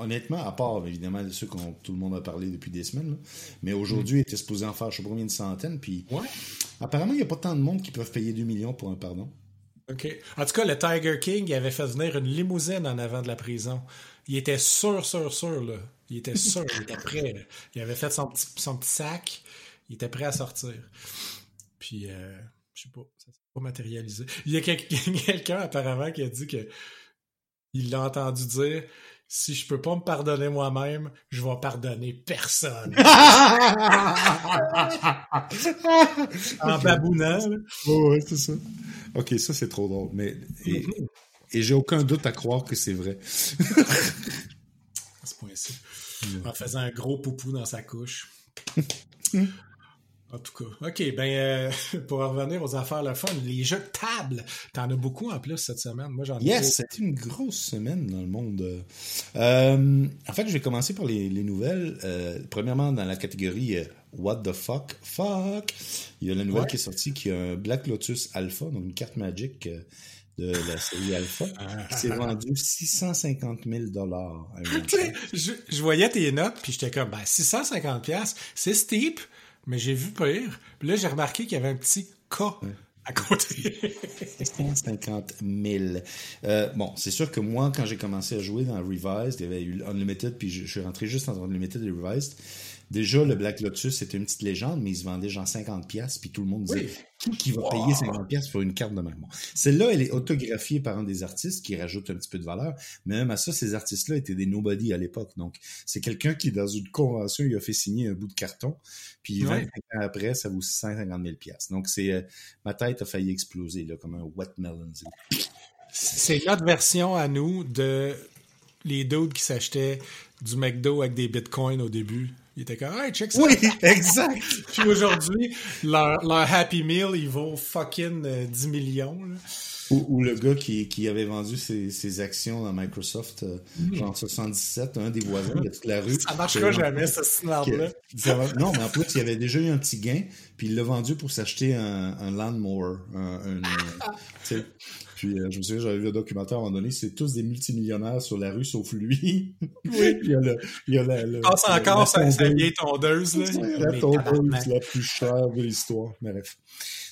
honnêtement, à part évidemment de ceux dont tout le monde a parlé depuis des semaines, là, mais aujourd'hui, il était supposé en faire, je sais pas combien, une centaine, puis ouais. Apparemment, il n'y a pas tant de monde qui peuvent payer deux millions pour un pardon. OK. En tout cas, le Tiger King, il avait fait venir une limousine en avant de la prison. Il était sûr, sûr, sûr, là. Il était sûr, il était prêt. Là. Il avait fait son petit, son petit sac. Il était prêt à sortir. Puis, euh, je sais pas, ça s'est pas matérialisé. Il y a quelqu'un, apparemment, qui a dit que il l'a entendu dire « Si je peux pas me pardonner moi-même, je vais pardonner personne. » En babounant. Oh, ouais, c'est ça. OK, ça, c'est trop drôle. Mais, et, et j'ai aucun doute à croire que c'est vrai. À ce point-ci. En faisant un gros poupou dans sa couche. En tout cas. OK, ben euh, pour revenir aux affaires le fun, les jeux de table, t'en as beaucoup en plus cette semaine. Moi, j'en ai yes, beaucoup. C'est une grosse semaine dans le monde. Euh, en fait, je vais commencer par les, les nouvelles. Euh, premièrement, dans la catégorie... Euh, What the fuck? Fuck! Il y a la nouvelle ouais. qui est sortie qui a un Black Lotus Alpha, donc une carte Magic de la série Alpha, qui s'est vendue six cent cinquante mille dollars. je, je voyais tes notes, puis j'étais comme, ben, six cent cinquante dollars, c'est steep, mais j'ai vu pire. Puis là, j'ai remarqué qu'il y avait un petit K ouais. à côté. six cent cinquante mille. Euh, bon, c'est sûr que moi, quand j'ai commencé à jouer dans Revised, il y avait eu Unlimited, puis je, je suis rentré juste entre Unlimited et Revised. Déjà, le Black Lotus, c'était une petite légende, mais il se vendait genre cinquante dollars, puis tout le monde disait oui. qui va wow. payer cinquante dollars pour une carte de même. Bon. Celle-là, elle est autographiée par un des artistes qui rajoute un petit peu de valeur, mais même à ça, ces artistes-là étaient des nobody à l'époque. Donc, c'est quelqu'un qui, dans une convention, il a fait signer un bout de carton, puis oui. vingt-cinq ans après, ça vaut six cent cinquante mille dollars. Donc, c'est euh, ma tête a failli exploser, là, comme un wet melon. C'est notre version à nous de les dudes qui s'achetaient du McDo avec des bitcoins au début. Ils étaient comme « Hey, check ça! » Oui, exact! Puis aujourd'hui, leur, leur Happy Meal, il vaut fucking dix millions. Là. Ou, ou le gars qui, qui avait vendu ses, ses actions dans Microsoft euh, mmh. en soixante-dix-sept, un des voisins de toute la rue. Ça ne marchera jamais, ce scénario-là. Non, mais en plus, il avait déjà eu un petit gain, puis il l'a vendu pour s'acheter un, un lawnmower. Un, un, euh, puis euh, je me souviens, j'avais vu un documentaire à un moment donné, c'est tous des multimillionnaires sur la rue, sauf lui. Oui. Il y a le... Il y a la, le Pense euh, encore sa vieille tondeuse. Là. La mais tondeuse la plus chère de l'histoire. Bref.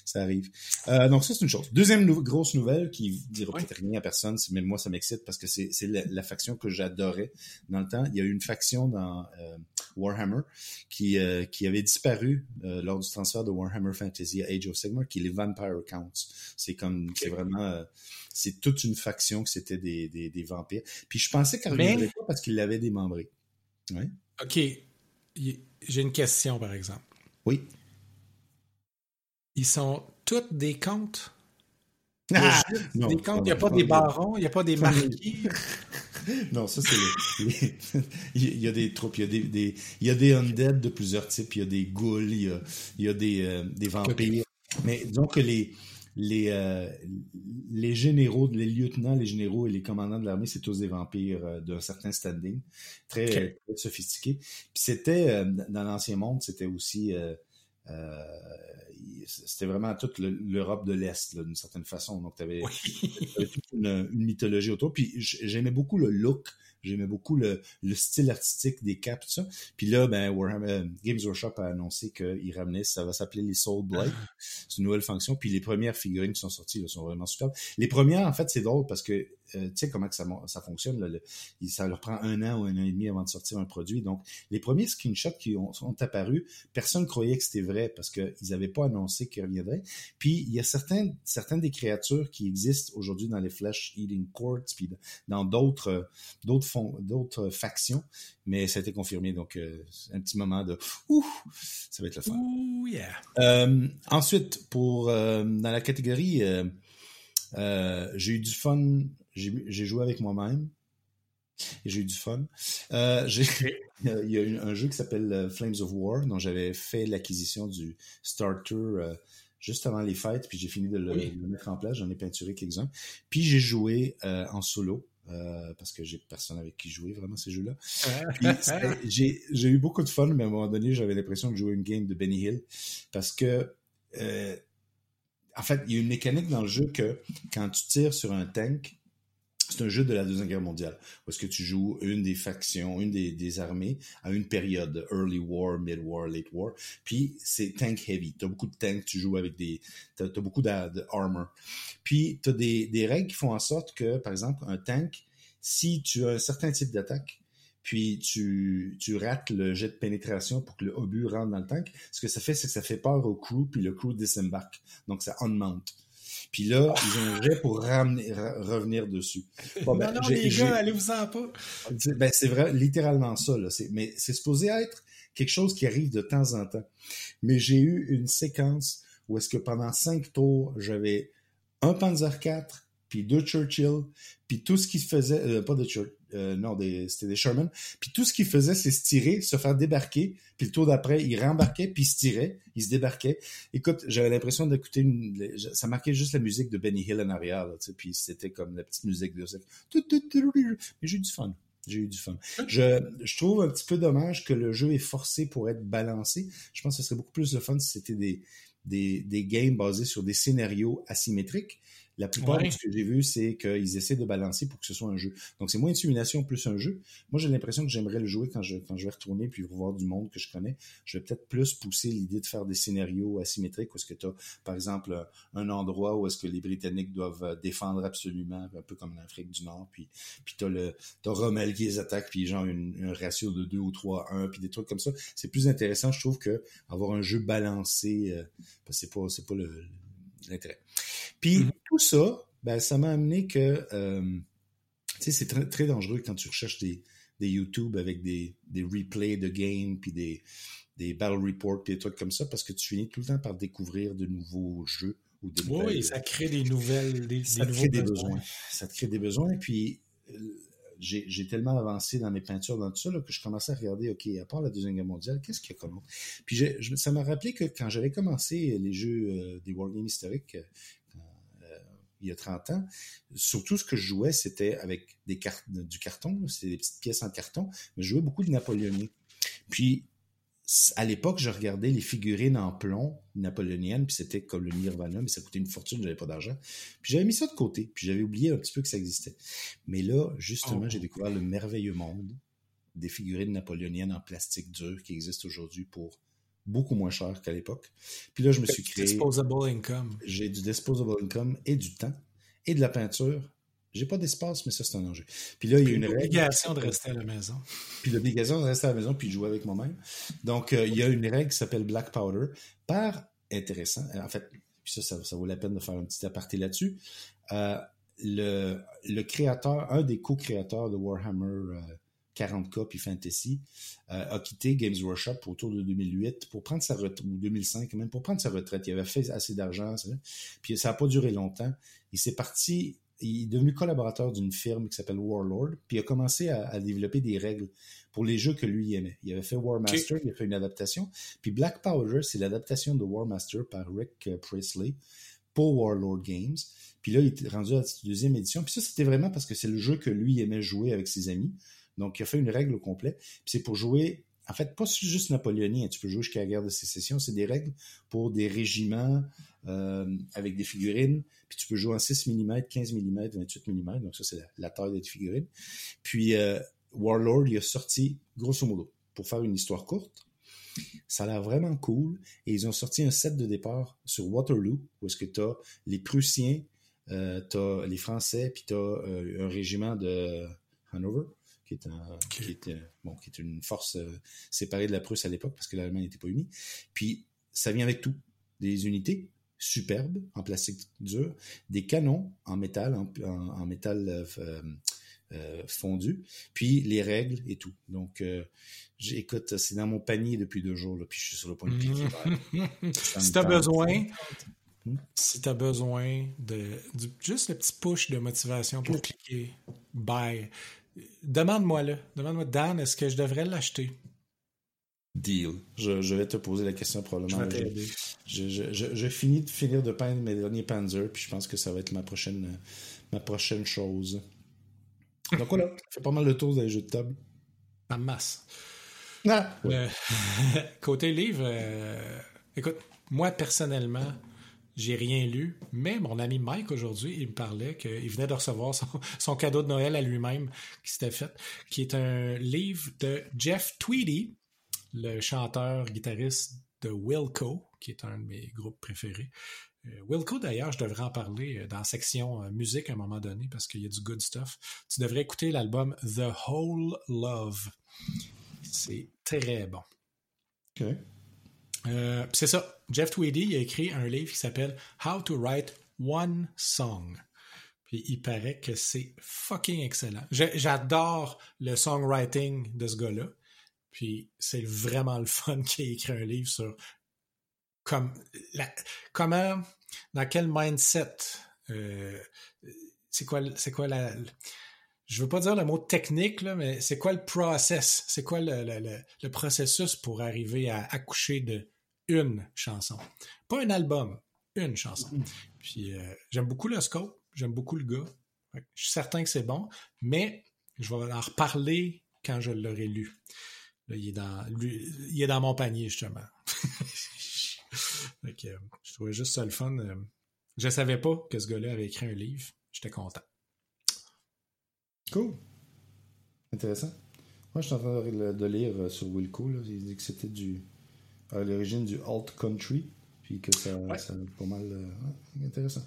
Ça arrive. Euh, donc, ça, c'est une chose. Deuxième nou- grosse nouvelle qui dira ouais. peut-être rien à personne, mais moi, ça m'excite parce que c'est, c'est la, la faction que j'adorais dans le temps. Il y a eu une faction dans euh, Warhammer qui, euh, qui avait disparu euh, lors du transfert de Warhammer Fantasy à Age of Sigmar, qui est les Vampire Counts. C'est comme, okay. c'est vraiment, euh, c'est toute une faction que c'était des, des, des vampires. Puis je pensais qu'elle ne mais... reviendrait pas parce qu'il l'avait démembré. Ouais. OK. Y- J'ai une question, par exemple. Oui. Ils sont tous des comtes. Ah, non, des comtes, il n'y a pas des barons, il n'y a pas des marquis. Non, ça c'est le... Il y a des troupes, il y a des, des... il y a des undead de plusieurs types, il y a des ghouls, il y a, il y a des, euh, des vampires. Mais disons que les, les, euh, les généraux, les lieutenants, les généraux et les commandants de l'armée, c'est tous des vampires euh, d'un certain standing, très, okay. très sophistiqués. Puis c'était, euh, dans l'Ancien Monde, c'était aussi... Euh, euh, c'était vraiment toute le, l'Europe de l'Est, là, d'une certaine façon. Donc, tu avais oui. toute une, une mythologie autour. Puis, j'aimais beaucoup le look, j'aimais beaucoup le, le style artistique des capes, tout ça. Puis là, ben, Warhammer, Games Workshop a annoncé qu'ils ramenaient, ça va s'appeler les Soul Blade. C'est une nouvelle fonction. Puis, les premières figurines qui sont sorties là, sont vraiment superbes. Les premières, en fait, c'est drôle parce que, euh, tu sais comment que ça, ça fonctionne. Là, le, ça leur prend un an ou un an et demi avant de sortir un produit. Donc, les premiers screenshots qui ont, sont apparus, personne ne croyait que c'était vrai parce qu'ils n'avaient pas annoncé qu'ils reviendraient. Puis, il y a certaines, certaines des créatures qui existent aujourd'hui dans les Flesh Eating Courts puis dans d'autres, d'autres d'autres factions, mais ça a été confirmé, donc euh, un petit moment de ouh, ça va être le fun. Ouh, yeah. Euh, ensuite, pour euh, dans la catégorie, euh, euh, j'ai eu du fun, j'ai, j'ai joué avec moi-même, et j'ai eu du fun. Euh, j'ai, il y a eu un jeu qui s'appelle Flames of War, dont j'avais fait l'acquisition du starter euh, juste avant les fêtes, puis j'ai fini de le, oui. le mettre en place, j'en ai peinturé quelques-uns, puis j'ai joué euh, en solo. Euh, parce que j'ai personne avec qui jouer vraiment ces jeux-là. Puis, j'ai, j'ai eu beaucoup de fun, mais à un moment donné, j'avais l'impression de jouer une game de Benny Hill parce que, euh, en fait, il y a une mécanique dans le jeu que quand tu tires sur un tank, c'est un jeu de la Deuxième Guerre mondiale où est-ce que tu joues une des factions, une des, des armées à une période, early war, mid war, late war, puis c'est tank heavy. T'as beaucoup de tanks, tu joues avec des... T'as, t'as beaucoup de, de armor. Puis t'as des, des règles qui font en sorte que, par exemple, un tank, si tu as un certain type d'attaque, puis tu, tu rates le jet de pénétration pour que le obus rentre dans le tank, ce que ça fait, c'est que ça fait peur au crew, puis le crew disembarque. Donc ça unmount. Puis là, ils ont un jet pour ramener, ra- revenir dessus. Bon, ben, non, non, les gars, allez-vous-en pas. Ben, c'est vrai, littéralement ça. Là. C'est, mais c'est supposé être quelque chose qui arrive de temps en temps. Mais j'ai eu une séquence où est-ce que pendant cinq tours, j'avais un Panzer quatre, puis deux Churchill, puis tout ce qu'ils faisaient... Euh, pas de Churchill, euh, non, des, c'était des Sherman. Puis tout ce qu'ils faisaient, c'est se tirer, se faire débarquer, puis le tour d'après, ils rembarquaient, puis ils se tiraient, ils se débarquaient. Écoute, j'avais l'impression d'écouter... Une, ça marquait juste la musique de Benny Hill en arrière, là, tu sais, puis c'était comme la petite musique de... Mais j'ai eu du fun. J'ai eu du fun. Je, je trouve un petit peu dommage que le jeu est forcé pour être balancé. Je pense que ce serait beaucoup plus le fun si c'était des, des, des games basés sur des scénarios asymétriques. La plupart ouais. de ce que j'ai vu, c'est qu'ils essaient de balancer pour que ce soit un jeu. Donc, c'est moins une simulation plus un jeu. Moi, j'ai l'impression que j'aimerais le jouer quand je, quand je vais retourner puis revoir du monde que je connais. Je vais peut-être plus pousser l'idée de faire des scénarios asymétriques où est-ce que tu as, par exemple, un endroit où est-ce que les Britanniques doivent défendre absolument, un peu comme l'Afrique du Nord, puis, puis tu as le, t'as Rommel qui les attaque, puis genre un ratio de deux ou trois à un, puis des trucs comme ça. C'est plus intéressant, je trouve, que avoir un jeu balancé, euh, parce que c'est pas, c'est pas le, l'intérêt. Puis mm-hmm. tout ça, ben, ça m'a amené que euh, tu sais, c'est très, très dangereux quand tu recherches des, des YouTube avec des, des replays de games, puis des, des battle reports, puis des trucs comme ça, parce que tu finis tout le temps par découvrir de nouveaux jeux Ou des oui, nouvelles, ça crée des nouvelles, des, ça des nouveaux crée des besoins. besoins. Ça te crée des besoins. Puis j'ai, j'ai tellement avancé dans mes peintures, dans tout ça, là, que je commençais à regarder, OK, à part la Deuxième Guerre mondiale, qu'est-ce qu'il y a comme autre? Puis je, je, ça m'a rappelé que quand j'avais commencé les jeux euh, des wargames historiques, euh, il y a trente ans, surtout ce que je jouais, c'était avec des cartes, du carton, c'était des petites pièces en carton, mais je jouais beaucoup de napoléoniens. Puis, à l'époque, je regardais les figurines en plomb napoléoniennes, puis c'était comme le Nirvana, mais ça coûtait une fortune, je n'avais pas d'argent. Puis j'avais mis ça de côté, puis j'avais oublié un petit peu que ça existait. Mais là, justement, oh. j'ai découvert le merveilleux monde des figurines napoléoniennes en plastique dur qui existent aujourd'hui pour beaucoup moins cher qu'à l'époque. Puis là, je me suis créé... Disposable income. J'ai du disposable income et du temps et de la peinture. J'ai pas d'espace, mais ça, c'est un enjeu. Puis là, il y a une règle. L'obligation de rester à la maison. Puis l'obligation de rester à la maison, puis de jouer avec moi-même. Donc, euh, il y a une règle qui s'appelle Black Powder. Par intéressant, en fait, puis ça, ça, ça vaut la peine de faire un petit aparté là-dessus. Euh, le, le créateur, un des co-créateurs de Warhammer quarante K puis Fantasy, euh, a quitté Games Workshop autour de deux mille huit pour prendre sa retraite, ou deux mille cinq même, pour prendre sa retraite. Il avait fait assez d'argent, ça, puis ça n'a pas duré longtemps. Il s'est parti. Il est devenu collaborateur d'une firme qui s'appelle Warlord, puis il a commencé à, à développer des règles pour les jeux que lui aimait. Il avait fait War Master, okay. Il a fait une adaptation. Puis Black Powder, c'est l'adaptation de War Master par Rick Priestley pour Warlord Games. Puis là, il est rendu à la deuxième édition. Puis ça, c'était vraiment parce que c'est le jeu que lui aimait jouer avec ses amis. Donc, il a fait une règle au complet. Puis c'est pour jouer, en fait, pas juste napoléonien. Tu peux jouer jusqu'à la guerre de sécession. C'est des règles pour des régiments euh, avec des figurines. Puis tu peux jouer en six millimètres, quinze millimètres, vingt-huit millimètres. Donc ça, c'est la, la taille des figurines. Puis euh, Warlord, il a sorti, grosso modo, pour faire une histoire courte. Ça a l'air vraiment cool. Et ils ont sorti un set de départ sur Waterloo, où est-ce que tu as les Prussiens, euh, tu as les Français, puis tu as euh, un régiment de Hanover, qui est, un, okay. qui, est, euh, bon, qui est une force euh, séparée de la Prusse à l'époque, parce que l'Allemagne n'était pas unie. Puis ça vient avec tout. Des unités superbes, en plastique dur, des canons en métal, en, en, en métal euh, euh, fondu, puis les règles et tout. Donc, euh, écoute, c'est dans mon panier depuis deux jours, là, puis je suis sur le point de cliquer. Si tu as besoin, hum? si tu as besoin de, de juste le petit push de motivation pour cliquer, bye. Demande-moi là. Demande-moi, Dan, est-ce que je devrais l'acheter? Deal. Je, je vais te poser la question probablement. Je, je, je, je, je finis de finir de peindre mes derniers panzers, puis je pense que ça va être ma prochaine, ma prochaine chose. Donc voilà, ça fait pas mal le tour des jeux de table. En masse. Ah, ouais. euh, côté livre, euh, écoute, moi personnellement, j'ai rien lu, mais mon ami Mike, aujourd'hui, il me parlait qu'il venait de recevoir son, son cadeau de Noël à lui-même qui s'était fait, qui est un livre de Jeff Tweedy, le chanteur-guitariste de Wilco, qui est un de mes groupes préférés. Euh, Wilco, d'ailleurs, je devrais en parler dans la section euh, musique à un moment donné, parce qu'il y a du good stuff. Tu devrais écouter l'album The Whole Love. C'est très bon. OK. Euh, c'est ça. Jeff Tweedy a écrit un livre qui s'appelle How to Write One Song. Puis il paraît que c'est fucking excellent. Je, j'adore le songwriting de ce gars-là. Puis c'est vraiment le fun qu'il ait écrit un livre sur comme, la, comment, dans quel mindset, euh, c'est quoi, c'est quoi la... Je veux pas dire le mot technique, là, mais c'est quoi le process? C'est quoi le, le, le, le processus pour arriver à accoucher de une chanson? Pas un album, une chanson. Puis euh, j'aime beaucoup le scope, j'aime beaucoup le gars. Je suis certain que c'est bon, mais je vais en reparler quand je l'aurai lu. Là, il est dans, lui, il est dans mon panier, justement. Donc, euh, je trouvais juste ça le fun. Je savais pas que ce gars-là avait écrit un livre. J'étais content. Cool. Intéressant. Moi, je suis en train de lire sur Wilco. Là. Il dit que c'était du, à l'origine du alt country, puis que ça, ouais. ça a pas mal... Euh, intéressant.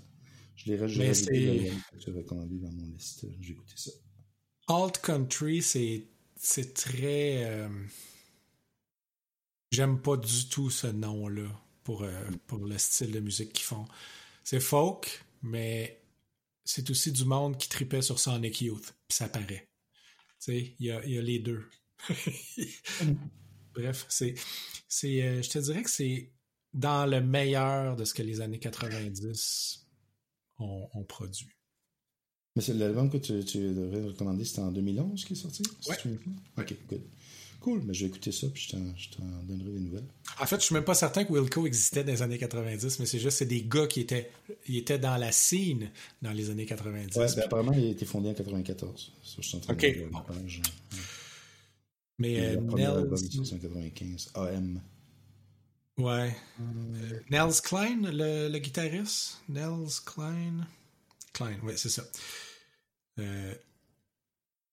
Je l'ai rajouté recommandé dans mon liste. J'ai écouté ça. Alt country, c'est, c'est très... Euh... J'aime pas du tout ce nom-là pour, euh, pour le style de musique qu'ils font. C'est folk, mais... c'est aussi du monde qui tripait sur Sonic Youth, puis ça paraît. Tu sais, il y a, y a les deux. Bref, c'est, c'est, euh, je te dirais que c'est dans le meilleur de ce que les années quatre-vingt-dix ont, ont produit. Mais c'est l'album que tu, tu devrais recommander, c'était en deux mille onze qui est sorti? Ouais. Si tu me... OK, good. Cool, mais je vais écouter ça, puis je t'en, je t'en donnerai des nouvelles. En fait, je suis même pas certain que Wilco existait dans les années quatre-vingt-dix, mais c'est juste c'est des gars qui étaient, ils étaient dans la scene dans les années quatre-vingt-dix. Ouais, ben, apparemment, il a été fondé en quatre-vingt-quatorze. Ça, je suis en train de dire. OK. Mais euh, Nels... dix-neuf cent quatre-vingt-quinze, A M. Ouais. Euh... Nels Cline, le, le guitariste. Nels Cline. Cline, oui, c'est ça. Euh...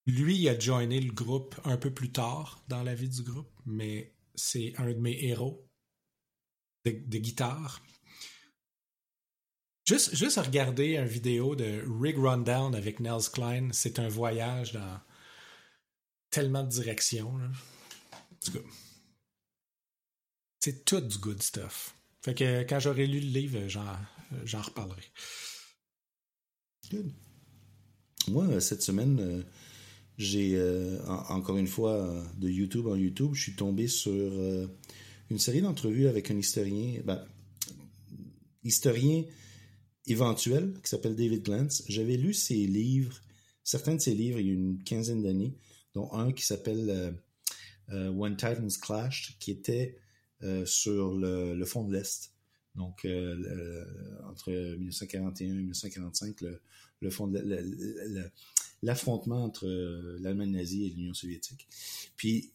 Lui, il a joiné le groupe un peu plus tard dans la vie du groupe, mais c'est un de mes héros de, de guitare. Juste, juste à regarder une vidéo de Rig Rundown avec Nels Cline, c'est un voyage dans tellement de directions. Là. En tout cas, c'est tout du good stuff. Fait que quand j'aurai lu le livre, j'en, j'en reparlerai. Good. Moi, cette semaine... Euh... J'ai, euh, en, encore une fois, euh, de YouTube en YouTube, je suis tombé sur euh, une série d'entrevues avec un historien, ben, historien éventuel, qui s'appelle David Glantz. J'avais lu ses livres, certains de ses livres, il y a une quinzaine d'années, dont un qui s'appelle euh, euh, When Titans Clashed, qui était euh, sur le, le front de l'Est. Donc, euh, le, entre dix-neuf cent quarante et un et dix-neuf cent quarante-cinq, le, le front de l'Est... l'affrontement entre euh, l'Allemagne nazie et l'Union soviétique. Puis,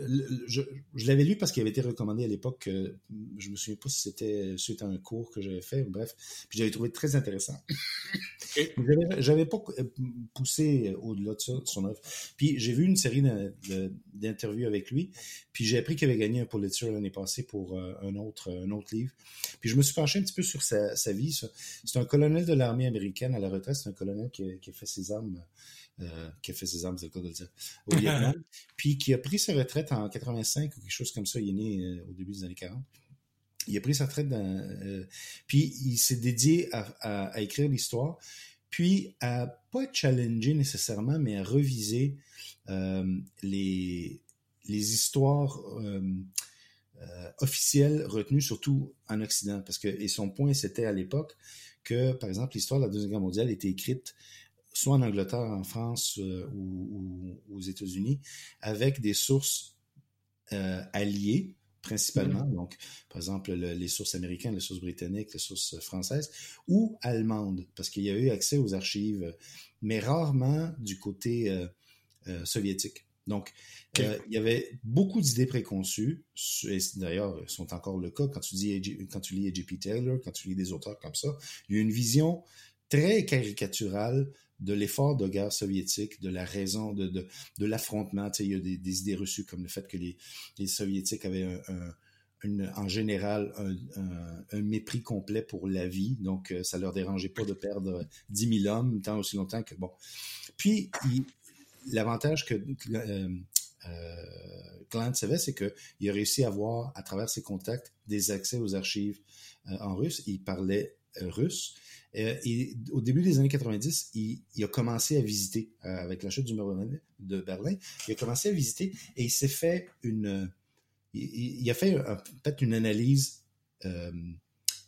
euh, je, je l'avais lu parce qu'il avait été recommandé à l'époque, euh, je me souviens pas si c'était suite à un cours que j'avais fait, bref, puis j'avais trouvé très intéressant. j'avais, j'avais pas poussé au-delà de ça, son œuvre. Puis, j'ai vu une série de, de, d'interviews avec lui, puis j'ai appris qu'il avait gagné un Pulitzer l'année passée pour euh, un, autre, un autre livre. Puis, je me suis penché un petit peu sur sa, sa vie. C'est un colonel de l'armée américaine à la retraite, c'est un colonel qui a, qui a fait ses armes... Euh, qui a fait ses armes, c'est le cas de le dire, au Vietnam, puis qui a pris sa retraite en quatre-vingt-cinq ou quelque chose comme ça, il est né euh, au début des années quarante. Il a pris sa retraite, dans, euh, puis il s'est dédié à, à, à écrire l'histoire, puis à pas challenger nécessairement, mais à reviser euh, les, les histoires euh, euh, officielles retenues, surtout en Occident, parce que, et son point c'était à l'époque que, par exemple, l'histoire de la Deuxième Guerre mondiale était écrite soit en Angleterre, en France euh, ou, ou aux États-Unis, avec des sources euh, alliées, principalement, mm-hmm. Donc, par exemple, le, les sources américaines, les sources britanniques, les sources françaises, ou allemandes, parce qu'il y a eu accès aux archives, mais rarement du côté euh, euh, soviétique. Donc, okay. euh, il y avait beaucoup d'idées préconçues, et d'ailleurs, sont encore le cas, quand tu, dis, quand tu lis A J P Taylor, quand tu lis des auteurs comme ça, il y a une vision très caricaturale de l'effort de guerre soviétique, de la raison, de, de, de l'affrontement. Tu sais, il y a des, des idées reçues comme le fait que les, les Soviétiques avaient un, un, une, en général un, un, un mépris complet pour la vie, donc ça leur dérangeait pas de perdre dix mille hommes tant aussi longtemps que... bon. Puis, il, l'avantage que euh, euh, Glantz savait, c'est qu'il a réussi à avoir, à travers ses contacts, des accès aux archives euh, en russe. Il parlait euh, russe. Et au début des années quatre-vingt-dix, il, il a commencé à visiter, euh, avec la chute du mur de Berlin, il a commencé à visiter et il s'est fait une... Il, il a fait un, peut-être une analyse euh,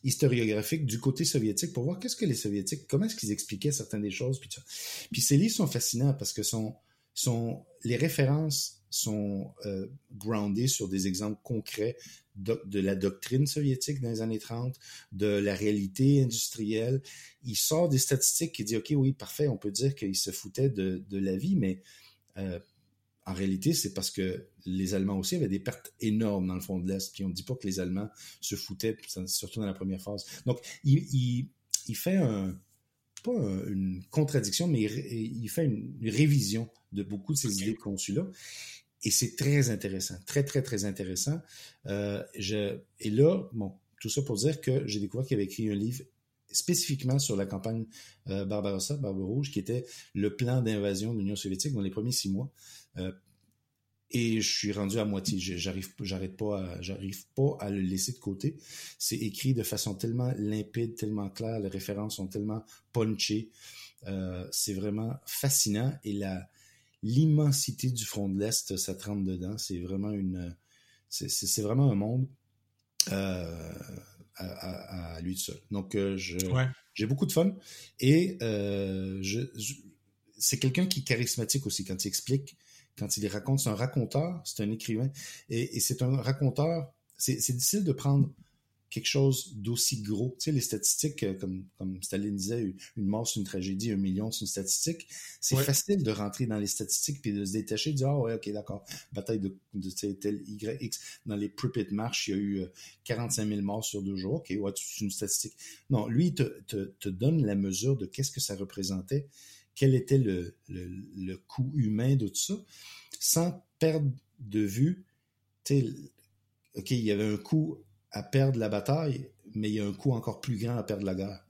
historiographique du côté soviétique pour voir qu'est-ce que les Soviétiques, comment est-ce qu'ils expliquaient certaines des choses. Puis, puis ces livres sont fascinants parce que sont, sont, les références sont euh, groundées sur des exemples concrets de la doctrine soviétique dans les années trente, de la réalité industrielle. Il sort des statistiques qui disent « OK, oui, parfait, on peut dire qu'ils se foutaient de, de la vie, mais euh, en réalité, c'est parce que les Allemands aussi avaient des pertes énormes dans le front de l'Est, puis on ne dit pas que les Allemands se foutaient, surtout dans la première phase. » Donc, il, il, il fait un, pas un, une contradiction, mais il, il fait une, une révision de beaucoup de ces okay. idées conçues-là. Et c'est très intéressant, très, très, très intéressant. Euh, je, et là, bon, tout ça pour dire que j'ai découvert qu'il avait écrit un livre spécifiquement sur la campagne euh, Barbarossa, Barbe Rouge, qui était le plan d'invasion de l'Union soviétique dans les premiers six mois. Euh, et je suis rendu à moitié. J'arrive, j'arrête pas à, j'arrive pas à le laisser de côté. C'est écrit de façon tellement limpide, tellement claire. Les références sont tellement punchées. Euh, c'est vraiment fascinant. Et la... l'immensité du front de l'Est, ça trempe dedans. C'est vraiment une, c'est, c'est vraiment un monde. euh, à, à, à lui de seul. Donc, euh, je, ouais. j'ai beaucoup de fun. Et euh, je, je, c'est quelqu'un qui est charismatique aussi quand il explique, quand il raconte. C'est un raconteur, c'est un écrivain. Et, et c'est un raconteur. C'est, c'est difficile de prendre quelque chose d'aussi gros. Tu sais, les statistiques, comme, comme Staline disait, une mort, c'est une tragédie, un million, c'est une statistique. C'est ouais. facile de rentrer dans les statistiques puis de se détacher, de dire « Ah oh, ouais, ok, d'accord, bataille de, de tel Y, X. Dans les Pripyat March, il y a eu quarante-cinq mille morts sur deux jours. Ok, ouais, c'est une statistique. » Non, lui, il te, te, te donne la mesure de qu'est-ce que ça représentait, quel était le, le, le coût humain de tout ça, sans perdre de vue, tu sais, ok, il y avait un coût à perdre la bataille, mais il y a un coût encore plus grand à perdre la guerre.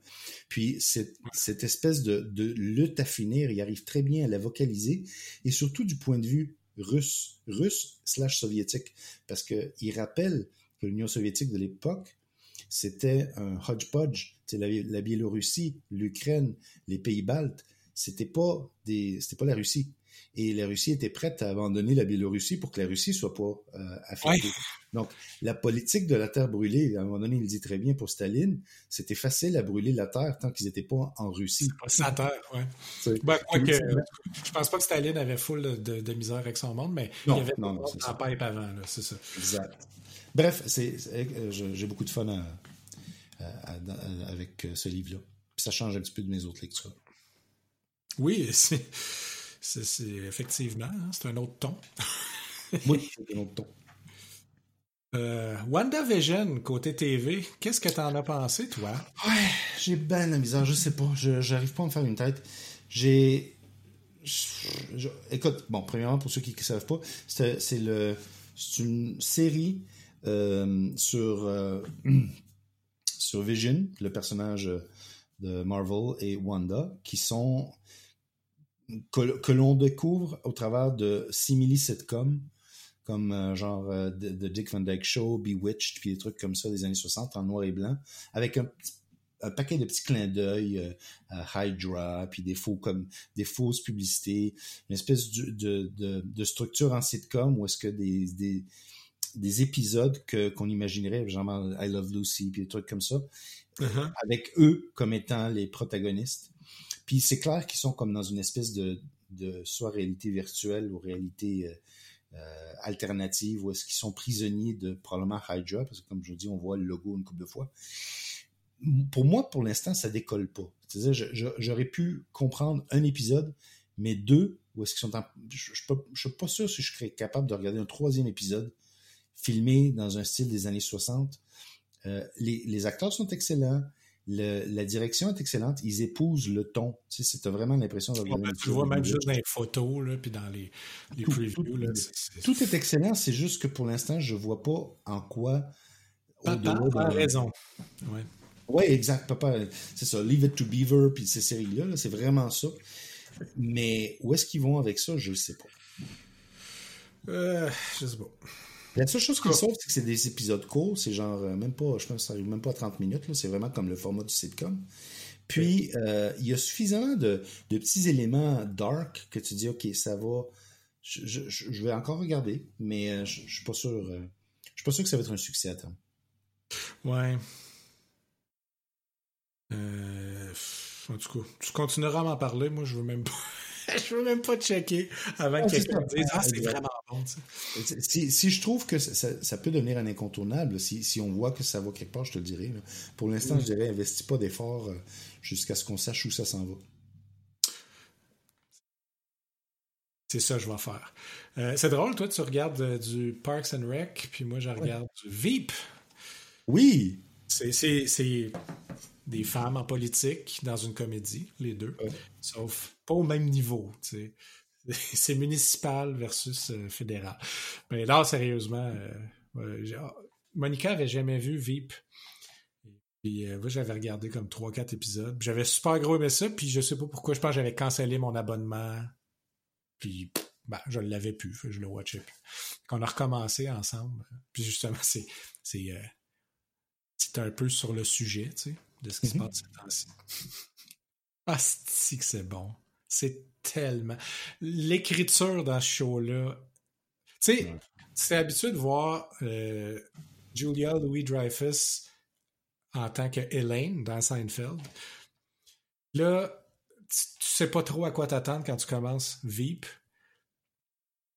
Puis cette, cette espèce de, de lutte à finir, il arrive très bien à la vocaliser, et surtout du point de vue russe, russe slash soviétique, parce qu'il rappelle que l'Union soviétique de l'époque, c'était un hodgepodge, c'est la, la Biélorussie, l'Ukraine, les Pays-Baltes, c'était pas des, c'était pas la Russie. Et la Russie était prête à abandonner la Biélorussie pour que la Russie ne soit pas euh, affectée. Ouais. Donc, la politique de la terre brûlée, à un moment donné, il le dit très bien pour Staline, c'était facile à brûler la terre tant qu'ils n'étaient pas en Russie. C'est pas sa terre, oui. C'est... Ben, quoi que, je pense pas que Staline avait full de, de misère avec son monde, mais non, il y avait non, non, c'est ça. Pape avant, là, c'est ça. Exact. Bref, c'est, c'est, euh, j'ai beaucoup de fun à, à, à, à, avec ce livre-là. Puis ça change un petit peu de mes autres lectures. Oui, c'est... C'est, c'est effectivement, hein, c'est un autre ton. Oui, c'est un autre ton. Euh, WandaVision, côté T V, qu'est-ce que t'en as pensé, toi? Ouais, j'ai ben la misère, je sais pas, je, j'arrive pas à me faire une tête. J'ai... Je, je, écoute, bon, premièrement, pour ceux qui ne savent pas, c'est, c'est, le, c'est une série euh, sur, euh, sur Vision, le personnage de Marvel, et Wanda, qui sont... Que, que l'on découvre au travers de simili-sitcoms, comme euh, genre euh, The, The Dick Van Dyke Show, Bewitched, puis des trucs comme ça des années soixante, en noir et blanc, avec un, un paquet de petits clins d'œil euh, à Hydra, puis des, faux, comme, des fausses publicités, une espèce de, de, de, de structure en sitcom où est-ce que des, des, des épisodes que, qu'on imaginerait, genre I Love Lucy, puis des trucs comme ça, mm-hmm. avec eux comme étant les protagonistes. Puis c'est clair qu'ils sont comme dans une espèce de, de soit réalité virtuelle ou réalité euh, euh, alternative, où est-ce qu'ils sont prisonniers de probablement Hydra, parce que comme je dis, on voit le logo une couple de fois. Pour moi, pour l'instant, ça décolle pas. C'est-à-dire, je, je, j'aurais pu comprendre un épisode, mais deux, où est-ce qu'ils sont en... Je ne suis pas sûr si je serais capable de regarder un troisième épisode filmé dans un style des années soixante. Euh, les, les acteurs sont excellents. Le, la direction est excellente, ils épousent le ton. Tu sais, t'as vraiment l'impression de regarder. Ouais, tu vois même juste dans les photos, là, puis dans les, les tout, previews. Tout, là, c'est, c'est... tout est excellent, c'est juste que pour l'instant, je vois pas en quoi. Papa a la... raison. Oui, ouais, exact. Papa, c'est ça. Leave it to Beaver, puis ces séries-là, là, c'est vraiment ça. Mais où est-ce qu'ils vont avec ça, je ne sais pas. Euh, je sais pas. La seule chose qu'ils sauvent, c'est que c'est des épisodes courts, c'est genre, même pas, je pense que ça arrive même pas à trente minutes, là, c'est vraiment comme le format du sitcom. Puis, euh, il y a suffisamment de, de petits éléments dark que tu dis, ok, ça va, je, je, je vais encore regarder, mais je, je suis pas sûr, euh, je suis pas sûr que ça va être un succès à terme. Ouais. Euh, en tout cas, tu continueras à m'en parler, moi je veux même pas. Je ne veux même pas checker avant que quelqu'un dise « Ah, c'est vraiment bon ». Si, si je trouve que ça, ça, ça peut devenir un incontournable, si, si on voit que ça va quelque part, je te le dirai. Là. Pour l'instant, mm. je dirais « Investis pas d'efforts jusqu'à ce qu'on sache où ça s'en va ». C'est ça que je vais faire. Euh, c'est drôle, toi, tu regardes du Parks and Rec, puis moi, je regarde ouais. du Veep. Oui! C'est... c'est, c'est... Des femmes en politique dans une comédie, les deux, ouais. sauf pas au même niveau. Tu sais. C'est municipal versus euh, fédéral. Mais là, sérieusement, euh, euh, Monica avait jamais vu Veep. Puis euh, moi, j'avais regardé comme trois quatre épisodes. Puis j'avais super gros aimé ça, puis je sais pas pourquoi. Je pense que j'avais cancellé mon abonnement. Puis ben, je l'avais plus, je le watchais plus. Qu'on a recommencé ensemble. Puis justement, c'est, c'est, euh, c'est un peu sur le sujet, tu sais. De ce qui se passe ces temps-ci. Ah, c'est que c'est bon. C'est tellement... L'écriture dans ce show-là... Tu sais, c'est habitué de voir euh, Julia Louis-Dreyfus en tant que Elaine dans Seinfeld. Là, tu, tu sais pas trop à quoi t'attendre quand tu commences Veep.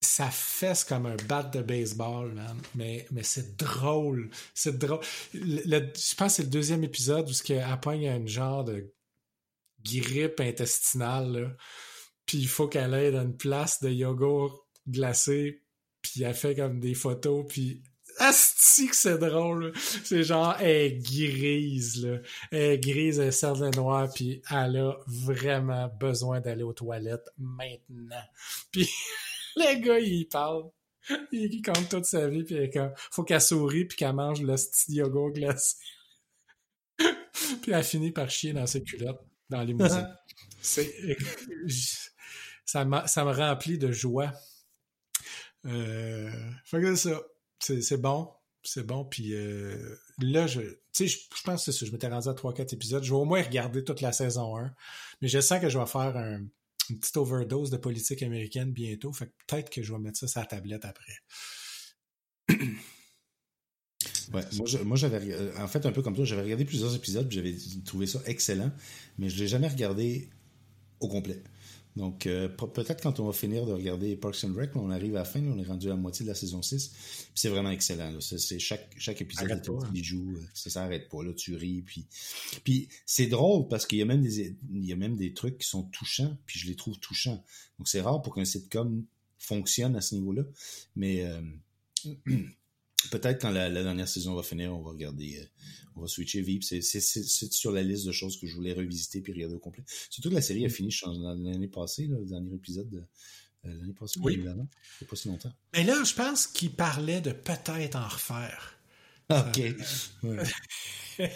Ça fesse comme un bat de baseball, man. Mais, mais c'est drôle. C'est drôle. Le, le, je pense que c'est le deuxième épisode où elle pogne une genre de grippe intestinale, là. Puis il faut qu'elle aille dans une place de yogourt glacé. Puis elle fait comme des photos. Puis asti que c'est drôle. C'est genre, elle est grise, là. Elle est grise, elle sert de noir, puis elle a vraiment besoin d'aller aux toilettes maintenant. Puis le gars, il parle. Il compte toute sa vie, puis il faut qu'elle sourie, puis qu'elle mange le petit yogourt glacé. Puis elle finit par chier dans ses culottes, dans les musées. C'est... Ça, m'a... ça me remplit de joie. Euh... Fait que ça. C'est, c'est bon, c'est bon, puis euh, là, je, tu sais, je, je pense que c'est ça, je m'étais rendu à trois quatre épisodes, je vais au moins regarder toute la saison un, mais je sens que je vais faire un, une petite overdose de politique américaine bientôt, fait que peut-être que je vais mettre ça sur la tablette après. Ouais, moi, je, moi, j'avais, en fait, un peu comme toi, j'avais regardé plusieurs épisodes, puis j'avais trouvé ça excellent, mais je ne l'ai jamais regardé au complet. Donc, euh, peut-être quand on va finir de regarder Parks and Rec, on arrive à la fin, on est rendu à la moitié de la saison six, puis c'est vraiment excellent. Là. C'est, c'est chaque, chaque épisode est un bijou, ça s'arrête pas, là, tu ris. Puis, puis c'est drôle parce qu'il y a, même des, il y a même des trucs qui sont touchants, puis je les trouve touchants. Donc, c'est rare pour qu'un sitcom fonctionne à ce niveau-là, mais euh, peut-être quand la, la dernière saison va finir, on va regarder, euh, on va switcher Veep. C'est, c'est, c'est, c'est sur la liste de choses que je voulais revisiter puis regarder au complet. Surtout que la série a fini l'année passée, là, le dernier épisode de euh, l'année passée, oui. Évidemment. C'est pas si longtemps. Mais là, je pense qu'il parlait de peut-être en refaire. OK. Euh, ouais.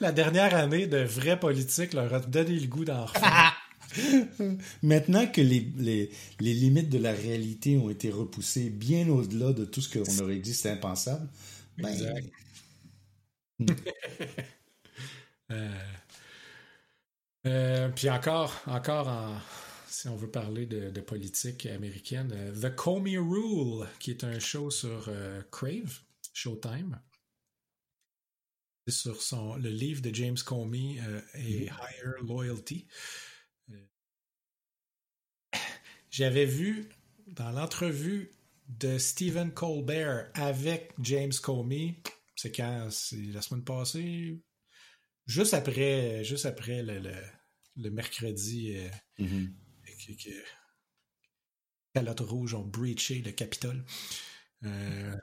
La dernière année de vraie politique leur a donné le goût d'en refaire. Maintenant que les, les, les limites de la réalité ont été repoussées bien au-delà de tout ce qu'on aurait dit, c'est impensable. Ben... Exact. euh, euh, puis encore, encore en, si on veut parler de, de politique américaine, euh, The Comey Rule, qui est un show sur euh, Crave, Showtime. C'est sur son, le livre de James Comey euh, et mm-hmm. Higher Loyalty. J'avais vu dans l'entrevue de Stephen Colbert avec James Comey, c'est quand, c'est la semaine passée, juste après, juste après le, le, le mercredi, mm-hmm. que, que Calotte Rouge ont breaché le Capitole. Euh,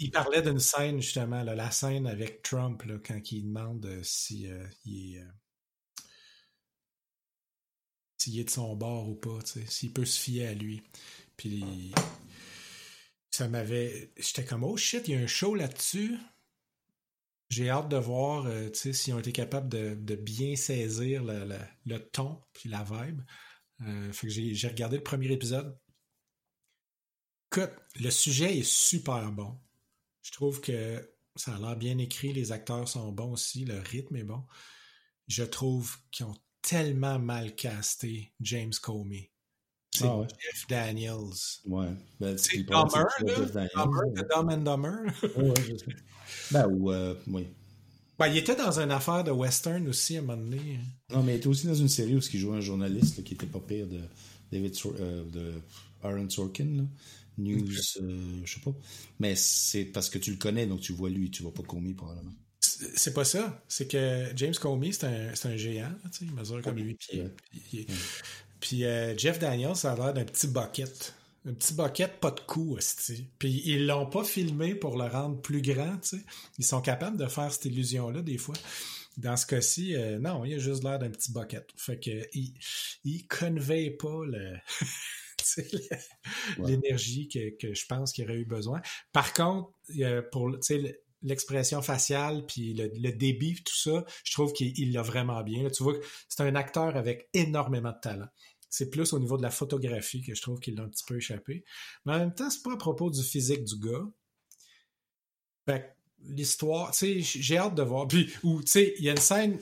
il parlait d'une scène justement, là, la scène avec Trump, là, quand il demande si euh, il est... Euh, s'il est de son bord ou pas, s'il peut se fier à lui. Puis ça m'avait... J'étais comme, oh shit, il y a un show là-dessus. J'ai hâte de voir euh, s'ils ont été capables de, de bien saisir le, le, le ton puis la vibe. Euh, fait que j'ai, j'ai regardé le premier épisode. Écoute, le sujet est super bon. Je trouve que ça a l'air bien écrit, les acteurs sont bons aussi, le rythme est bon. Je trouve qu'ils ont tellement mal casté James Comey. C'est ah ouais. Jeff Daniels. Ouais. Ben, c'est Dahmer, là. Dahmer, de Dumb and Dahmer. Ouais, je sais. Ben, ou, euh, oui. Ben, il était dans une affaire de western aussi, à un moment donné. Non, mais il était aussi dans une série où il jouait un journaliste là, qui était pas pire de David Sor- euh, de Aaron Sorkin, là. News, okay. euh, je sais pas. Mais c'est parce que tu le connais, donc tu vois lui, tu vois pas Comey, probablement. C'est pas ça. C'est que James Comey, c'est un, c'est un géant. Il mesure comme huit pieds. Puis, puis euh, Jeff Daniels, ça a l'air d'un petit bucket. Un petit bucket, pas de cou. Puis ils l'ont pas filmé pour le rendre plus grand. T'sais. Ils sont capables de faire cette illusion-là des fois. Dans ce cas-ci, euh, non, il a juste l'air d'un petit bucket. Fait que il, il convey pas le... le... l'énergie que, que je pense qu'il aurait eu besoin. Par contre, pour le... l'expression faciale, puis le, le débit, tout ça, je trouve qu'il il l'a vraiment bien. Là, tu vois, c'est un acteur avec énormément de talent. C'est plus au niveau de la photographie que je trouve qu'il l'a un petit peu échappé. Mais en même temps, c'est pas à propos du physique du gars. Fait que l'histoire, tu sais, j'ai hâte de voir. Puis, ou, tu sais, il y a une scène,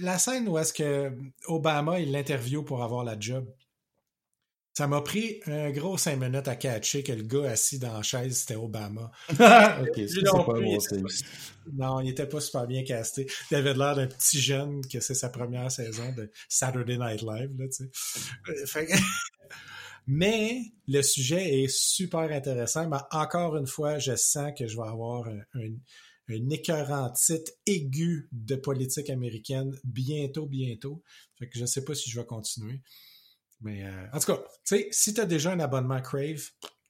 la scène où est-ce que Obama, il l'interview pour avoir la job. Ça m'a pris un gros cinq minutes à catcher que le gars assis dans la chaise, c'était Obama. OK, ça, c'est pas un bon signe. Non, il n'était pas super bien casté. Il avait l'air d'un petit jeune que c'est sa première saison de Saturday Night Live. Là, tu sais. Fait que... Mais le sujet est super intéressant. Mais encore une fois, je sens que je vais avoir un, un, un écœurant titre aigu de politique américaine bientôt, bientôt. Fait que je ne sais pas si je vais continuer. Mais euh, en tout cas, tu sais, si tu as déjà un abonnement Crave,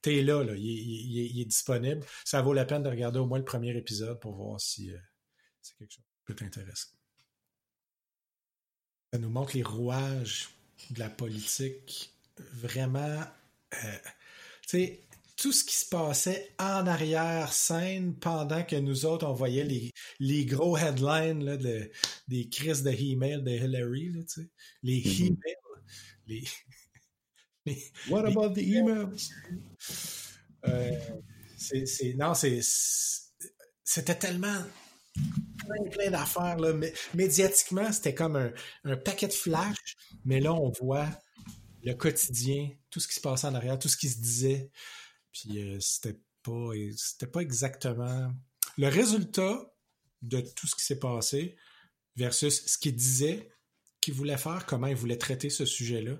t'es là, là il, il, il, il est disponible. Ça vaut la peine de regarder au moins le premier épisode pour voir si euh, c'est quelque chose qui peut t'intéresser. Ça nous montre les rouages de la politique. Vraiment, euh, tu sais, tout ce qui se passait en arrière-scène pendant que nous autres, on voyait les, les gros headlines là, de, des crises de He-Mail de Hillary, là, tu sais, les He-Mail. Les... les... What about the emails? Euh, c'est, c'est... Non, c'est... c'était tellement plein, plein d'affaires. Là. Mais, médiatiquement, c'était comme un, un paquet de flash, mais là, on voit le quotidien, tout ce qui se passait en arrière, tout ce qui se disait. Puis euh, c'était pas, c'était pas exactement le résultat de tout ce qui s'est passé versus ce qu'il disait, qu'ils voulaient faire, comment ils voulaient traiter ce sujet-là,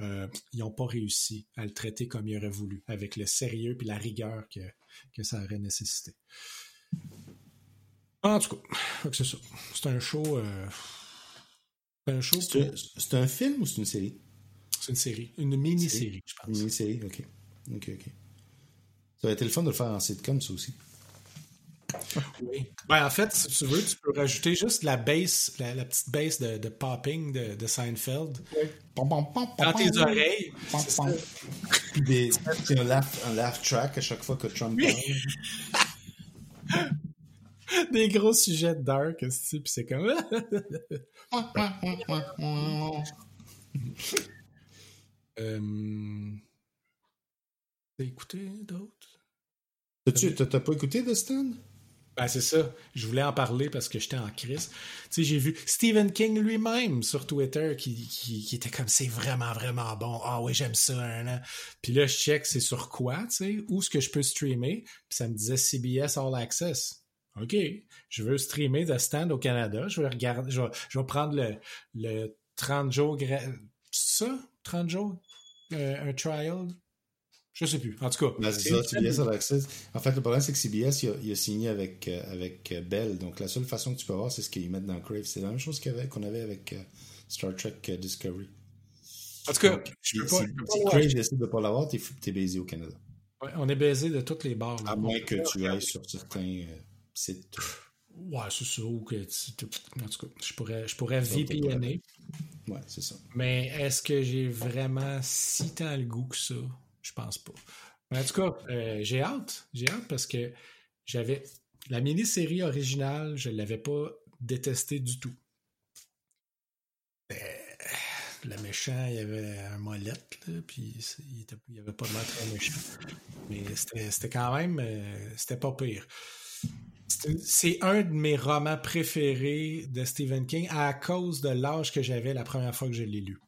euh, ils n'ont pas réussi à le traiter comme ils auraient voulu, avec le sérieux et la rigueur que, que ça aurait nécessité. En tout cas, c'est ça. C'est un show... Euh, c'est un show... C'est, pour... un, c'est un film ou c'est une série? C'est une série. Une mini-série, je pense. Une mini-série, OK. OK, OK. Ça aurait été le fun de le faire en sitcom, ça aussi. Oui. Ben, en fait, si tu veux, tu peux rajouter juste la bass, la, la petite bass de, de popping de, de Seinfeld. Oui. Pom, pom, pom, pom, dans tes pom, oreilles. Pom, c'est pom. Des, c'est un, laugh, un laugh track à chaque fois que Trump parle. Oui. Des gros sujets dark, tu sais, puis c'est comme... euh... T'as écouté d'autres? T'as-tu, t'as, t'as pas écouté de Stan? Ben, c'est ça. Je voulais en parler parce que j'étais en crise. Tu sais, j'ai vu Stephen King lui-même sur Twitter qui, qui, qui était comme « C'est vraiment, vraiment bon. Ah oui, j'aime ça. Hein, » Puis là, je check c'est sur quoi, tu sais, où est-ce que je peux streamer. Puis ça me disait C B S All Access. OK. Je veux streamer The Stand au Canada. Je vais regarder, je vais, je vais prendre le, le trente jours... Gra- ça? trente jours? Euh, un trial? Je sais plus. En tout cas. Ben, c'est ça, C B S All Access. En fait, le problème, c'est que C B S, il a, il a signé avec, euh, avec Bell. Donc, la seule façon que tu peux avoir, c'est ce qu'ils mettent dans Crave. C'est la même chose qu'on avait avec euh, Star Trek euh, Discovery. En tout cas, donc, je peux pas. Si, si ouais. Crave décide de ne pas l'avoir, t'es, t'es baisé au Canada. Ouais, on est baisé de toutes les barres. À moins que tu ailles sur certains euh, sites. Ouais, c'est ça. Ou que tu... En tout cas, je pourrais, je pourrais V P N-er. Ouais, c'est ça. Mais est-ce que j'ai vraiment si tant le goût que ça? Je pense pas. Mais en tout cas, euh, j'ai hâte. J'ai hâte parce que j'avais... La mini-série originale, je ne l'avais pas détestée du tout. Euh, le méchant, il y avait un molette, là, puis il n'y avait pas de l'air très méchant. Mais c'était, c'était quand même... Euh, c'était pas pire. C'est, c'est un de mes romans préférés de Stephen King à cause de l'âge que j'avais la première fois que je l'ai lu.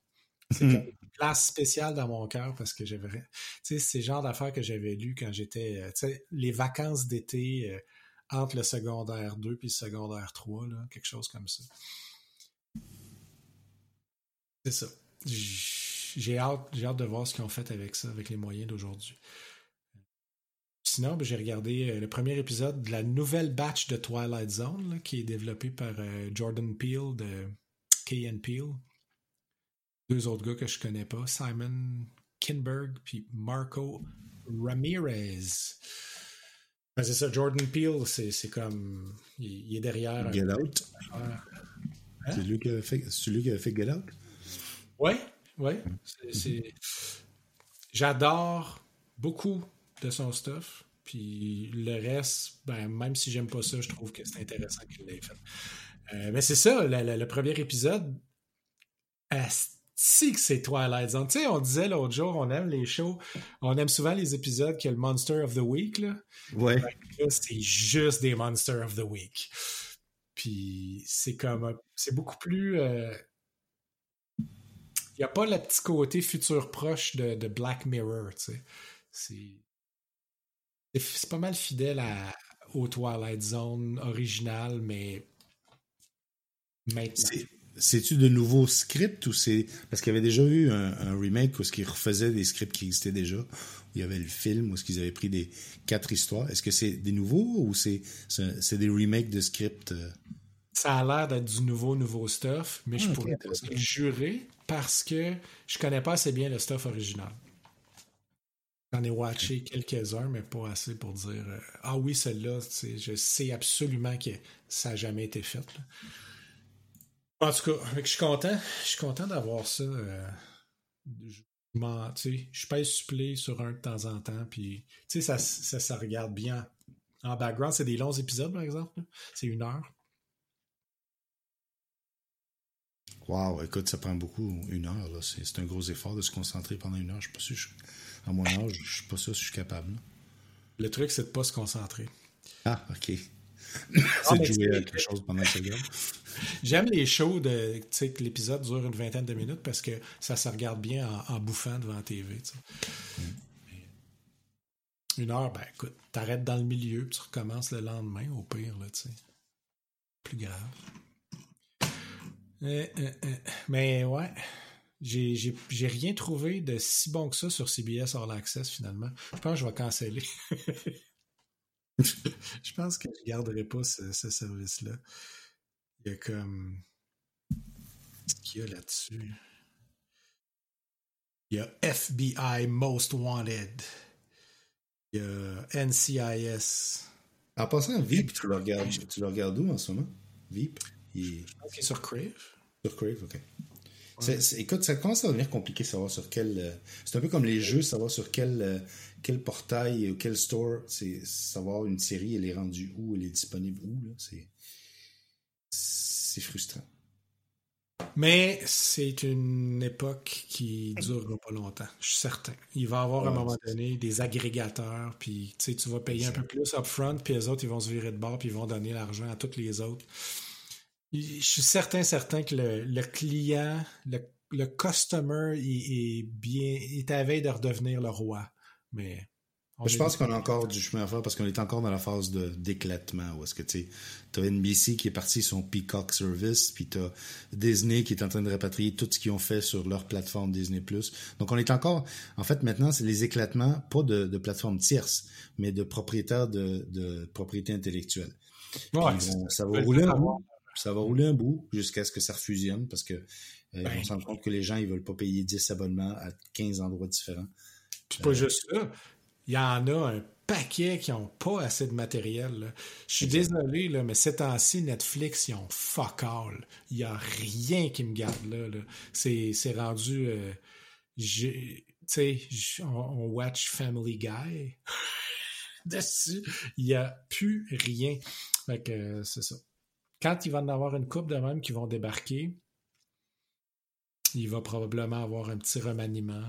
C'est mmh. comme... place spéciale dans mon cœur parce que j'avais, tu sais, c'est le genre d'affaires que j'avais lu quand j'étais, tu sais, les vacances d'été euh, entre le secondaire deux puis le secondaire trois, là, quelque chose comme ça. C'est ça. J'ai hâte, j'ai hâte de voir ce qu'ils ont fait avec ça, avec les moyens d'aujourd'hui. Sinon, ben, j'ai regardé le premier épisode de la nouvelle batch de Twilight Zone là, qui est développée par euh, Jordan Peele de Key and Peele. Deux autres gars que je connais pas, Simon Kinberg puis Marco Ramirez. Ben c'est ça, Jordan Peele, c'est, c'est comme... Il, il est derrière... Get un... Out. Hein? C'est lui qui a fait, c'est lui qui a fait Get Out? Oui, oui. C'est, c'est... J'adore beaucoup de son stuff. Puis le reste, ben, même si j'aime pas ça, je trouve que c'est intéressant qu'il l'ait fait. Euh, mais c'est ça, le, le, le premier épisode... Si que c'est Twilight Zone. Tu sais, on disait l'autre jour, on aime les shows, on aime souvent les épisodes qui a le Monster of the Week. Là. Ouais. Là, c'est juste des Monster of the Week. Puis c'est comme, c'est beaucoup plus euh, Il n'y a pas le petit côté futur proche de, de Black Mirror, tu sais. C'est, c'est, c'est pas mal fidèle à, au Twilight Zone original, mais maintenant. C'est, c'est-tu de nouveaux scripts ou c'est... Parce qu'il y avait déjà eu un, un remake où ils refaisaient des scripts qui existaient déjà, où il y avait le film, où ils avaient pris des quatre histoires. Est-ce que c'est des nouveaux ou c'est, c'est, c'est des remakes de scripts? Euh... Ça a l'air d'être du nouveau, nouveau stuff, mais ah, je pourrais pas le jurer parce que je connais pas assez bien le stuff original. J'en ai watché quelques-uns, mais pas assez pour dire euh, « Ah oui, celle-là, je sais absolument que ça n'a jamais été fait. » En tout cas, je suis content. Je suis content d'avoir ça. Euh, je, m'en, je pèse supplé sur un de temps en temps, puis ça, ça, ça regarde bien. En background, c'est des longs épisodes, par exemple. C'est une heure. Wow, écoute, ça prend beaucoup, une heure. Là. C'est, c'est un gros effort de se concentrer pendant une heure. Je suis pas sûr, je, à mon âge, je suis pas sûr si je suis capable. Là. Le truc, c'est de pas se concentrer. Ah, OK. C'est de jouer à quelque chose pendant une seconde. J'aime les shows de, tu sais, que l'épisode dure une vingtaine de minutes parce que ça se regarde bien en, en bouffant devant la T V. Mm. Une heure, ben écoute, t'arrêtes dans le milieu, puis tu recommences le lendemain, au pire, là, tu sais. Plus grave. Euh, euh, euh. Mais ouais, j'ai, j'ai, j'ai rien trouvé de si bon que ça sur C B S All Access finalement. Je pense que je vais canceller. Je pense que je garderai pas ce, ce service-là. Il y a comme... Qu'est-ce qu'il y a là-dessus? Il y a F B I Most Wanted. Il y a N C I S. En passant, Veep, tu le regardes, tu le regardes où en ce moment? Veep? Il... Je pense qu'il est sur Crave. Sur Crave, OK. Ouais. C'est, c'est, écoute, ça commence à devenir compliqué de savoir sur quel... Euh, c'est un peu comme les jeux, savoir sur quel, euh, quel portail ou quel store, c'est savoir une série, elle est rendue où, elle est disponible où. Là, c'est, c'est frustrant. Mais c'est une époque qui ne durera pas longtemps, je suis certain. Il va y avoir, ouais, à un moment donné, ça. Des agrégateurs, puis tu vas payer c'est un ça. Peu plus upfront, puis les autres, ils vont se virer de bord, puis ils vont donner l'argent à toutes les autres. Je suis certain, certain que le, le client, le, le customer est, est bien, est à veille de redevenir le roi. Mais je pense qu'on a encore du chemin à faire parce qu'on est encore dans la phase de, d'éclatement. Où est-ce que tu as N B C qui est parti son Peacock Service, puis tu as Disney qui est en train de rapatrier tout ce qu'ils ont fait sur leur plateforme Disney plus. Donc on est encore... En fait, maintenant, c'est les éclatements, pas de, de plateforme tierce, mais de propriétaires de, de propriété intellectuelle. Ouais, on, ça va rouler en haut. Ça va rouler un bout jusqu'à ce que ça refusionne parce que euh, ben, on se rend compte que les gens ils veulent pas payer dix abonnements à quinze endroits différents. C'est pas euh, juste ça. Il y en a un paquet qui n'ont pas assez de matériel. Là. Je suis désolé, là, mais ces temps-ci, Netflix, ils ont fuck all. Il n'y a rien qui me garde là. là. C'est, c'est rendu... Euh, tu sais, on, on watch Family Guy. Dessus, il n'y a plus rien. Fait que euh, c'est ça. Quand il va en avoir une couple de même qui vont débarquer, il va probablement avoir un petit remaniement.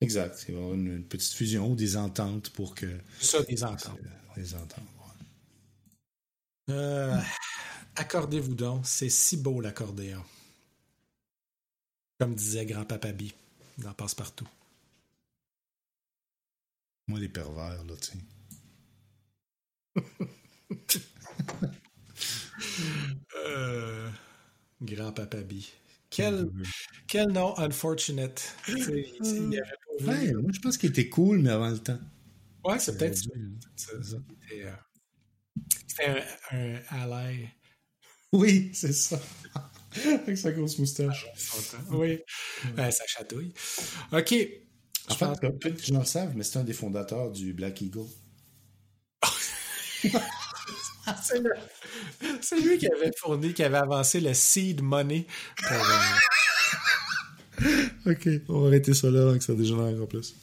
Exact. Il va y avoir une, une petite fusion ou des ententes pour que... Ça, des ententes. Euh, des ententes, ouais. euh, Accordez-vous donc. C'est si beau, l'accordéon. Comme disait grand-papa B. Il en passe partout. Moi, les pervers, là, tu sais. Euh, grand-papa B. Quel, quel nom unfortunate. C'est, c'est, il avait pas ouais, moi, je pense qu'il était cool, mais avant le temps. Ouais, c'est, c'est peut-être ça. ça. C'était, euh, c'était un, un Alain. Oui, c'est ça. Avec sa grosse moustache. Oui, euh, ça chatouille. OK. En fait, que... peu de gens le savent, mais c'est un des fondateurs du Black Eagle. C'est, le, c'est lui qui avait fourni, qui avait avancé le seed money. Pour, euh... OK, on va arrêter ça là avant que ça dégénère encore plus.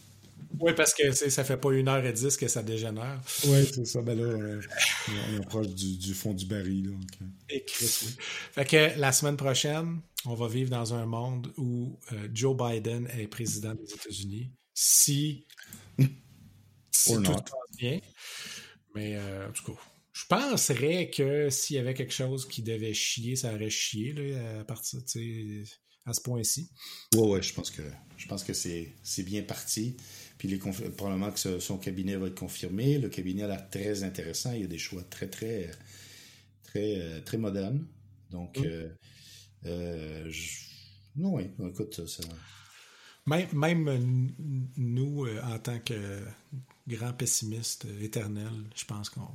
Oui, parce que ça fait pas une heure et dix que ça dégénère. Oui, c'est ça. Ben là, euh, on est proche du, du fond du baril. Là, okay. Et Chris, oui. Fait que la semaine prochaine, on va vivre dans un monde où euh, Joe Biden est président des États-Unis. Si, si tout passe bien. Mais euh, en tout cas... Je penserais que s'il y avait quelque chose qui devait chier, ça aurait chié là, à partir, tu sais, à ce point-ci. Oui, oui, je pense que, je pense que c'est, c'est bien parti. Puis les conf... probablement que son cabinet va être confirmé. Le cabinet a l'air très intéressant. Il y a des choix très, très, très, très modernes. Donc, mm. euh, euh, je... non, oui, écoute, ça... Même, même nous, en tant que grands pessimistes éternels, je pense qu'on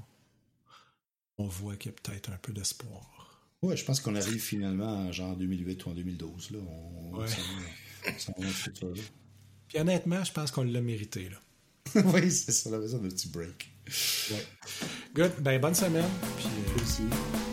on voit qu'il y a peut-être un peu d'espoir. Oui, je pense qu'on arrive finalement en genre deux mille huit ou en deux mille douze. Là. On, ouais. on s'en va tout ça. Puis honnêtement, je pense qu'on l'a mérité. Là. Oui, c'est ça, on a besoin d'un petit break. Ouais. Good, ben bonne semaine. Puis, euh, merci.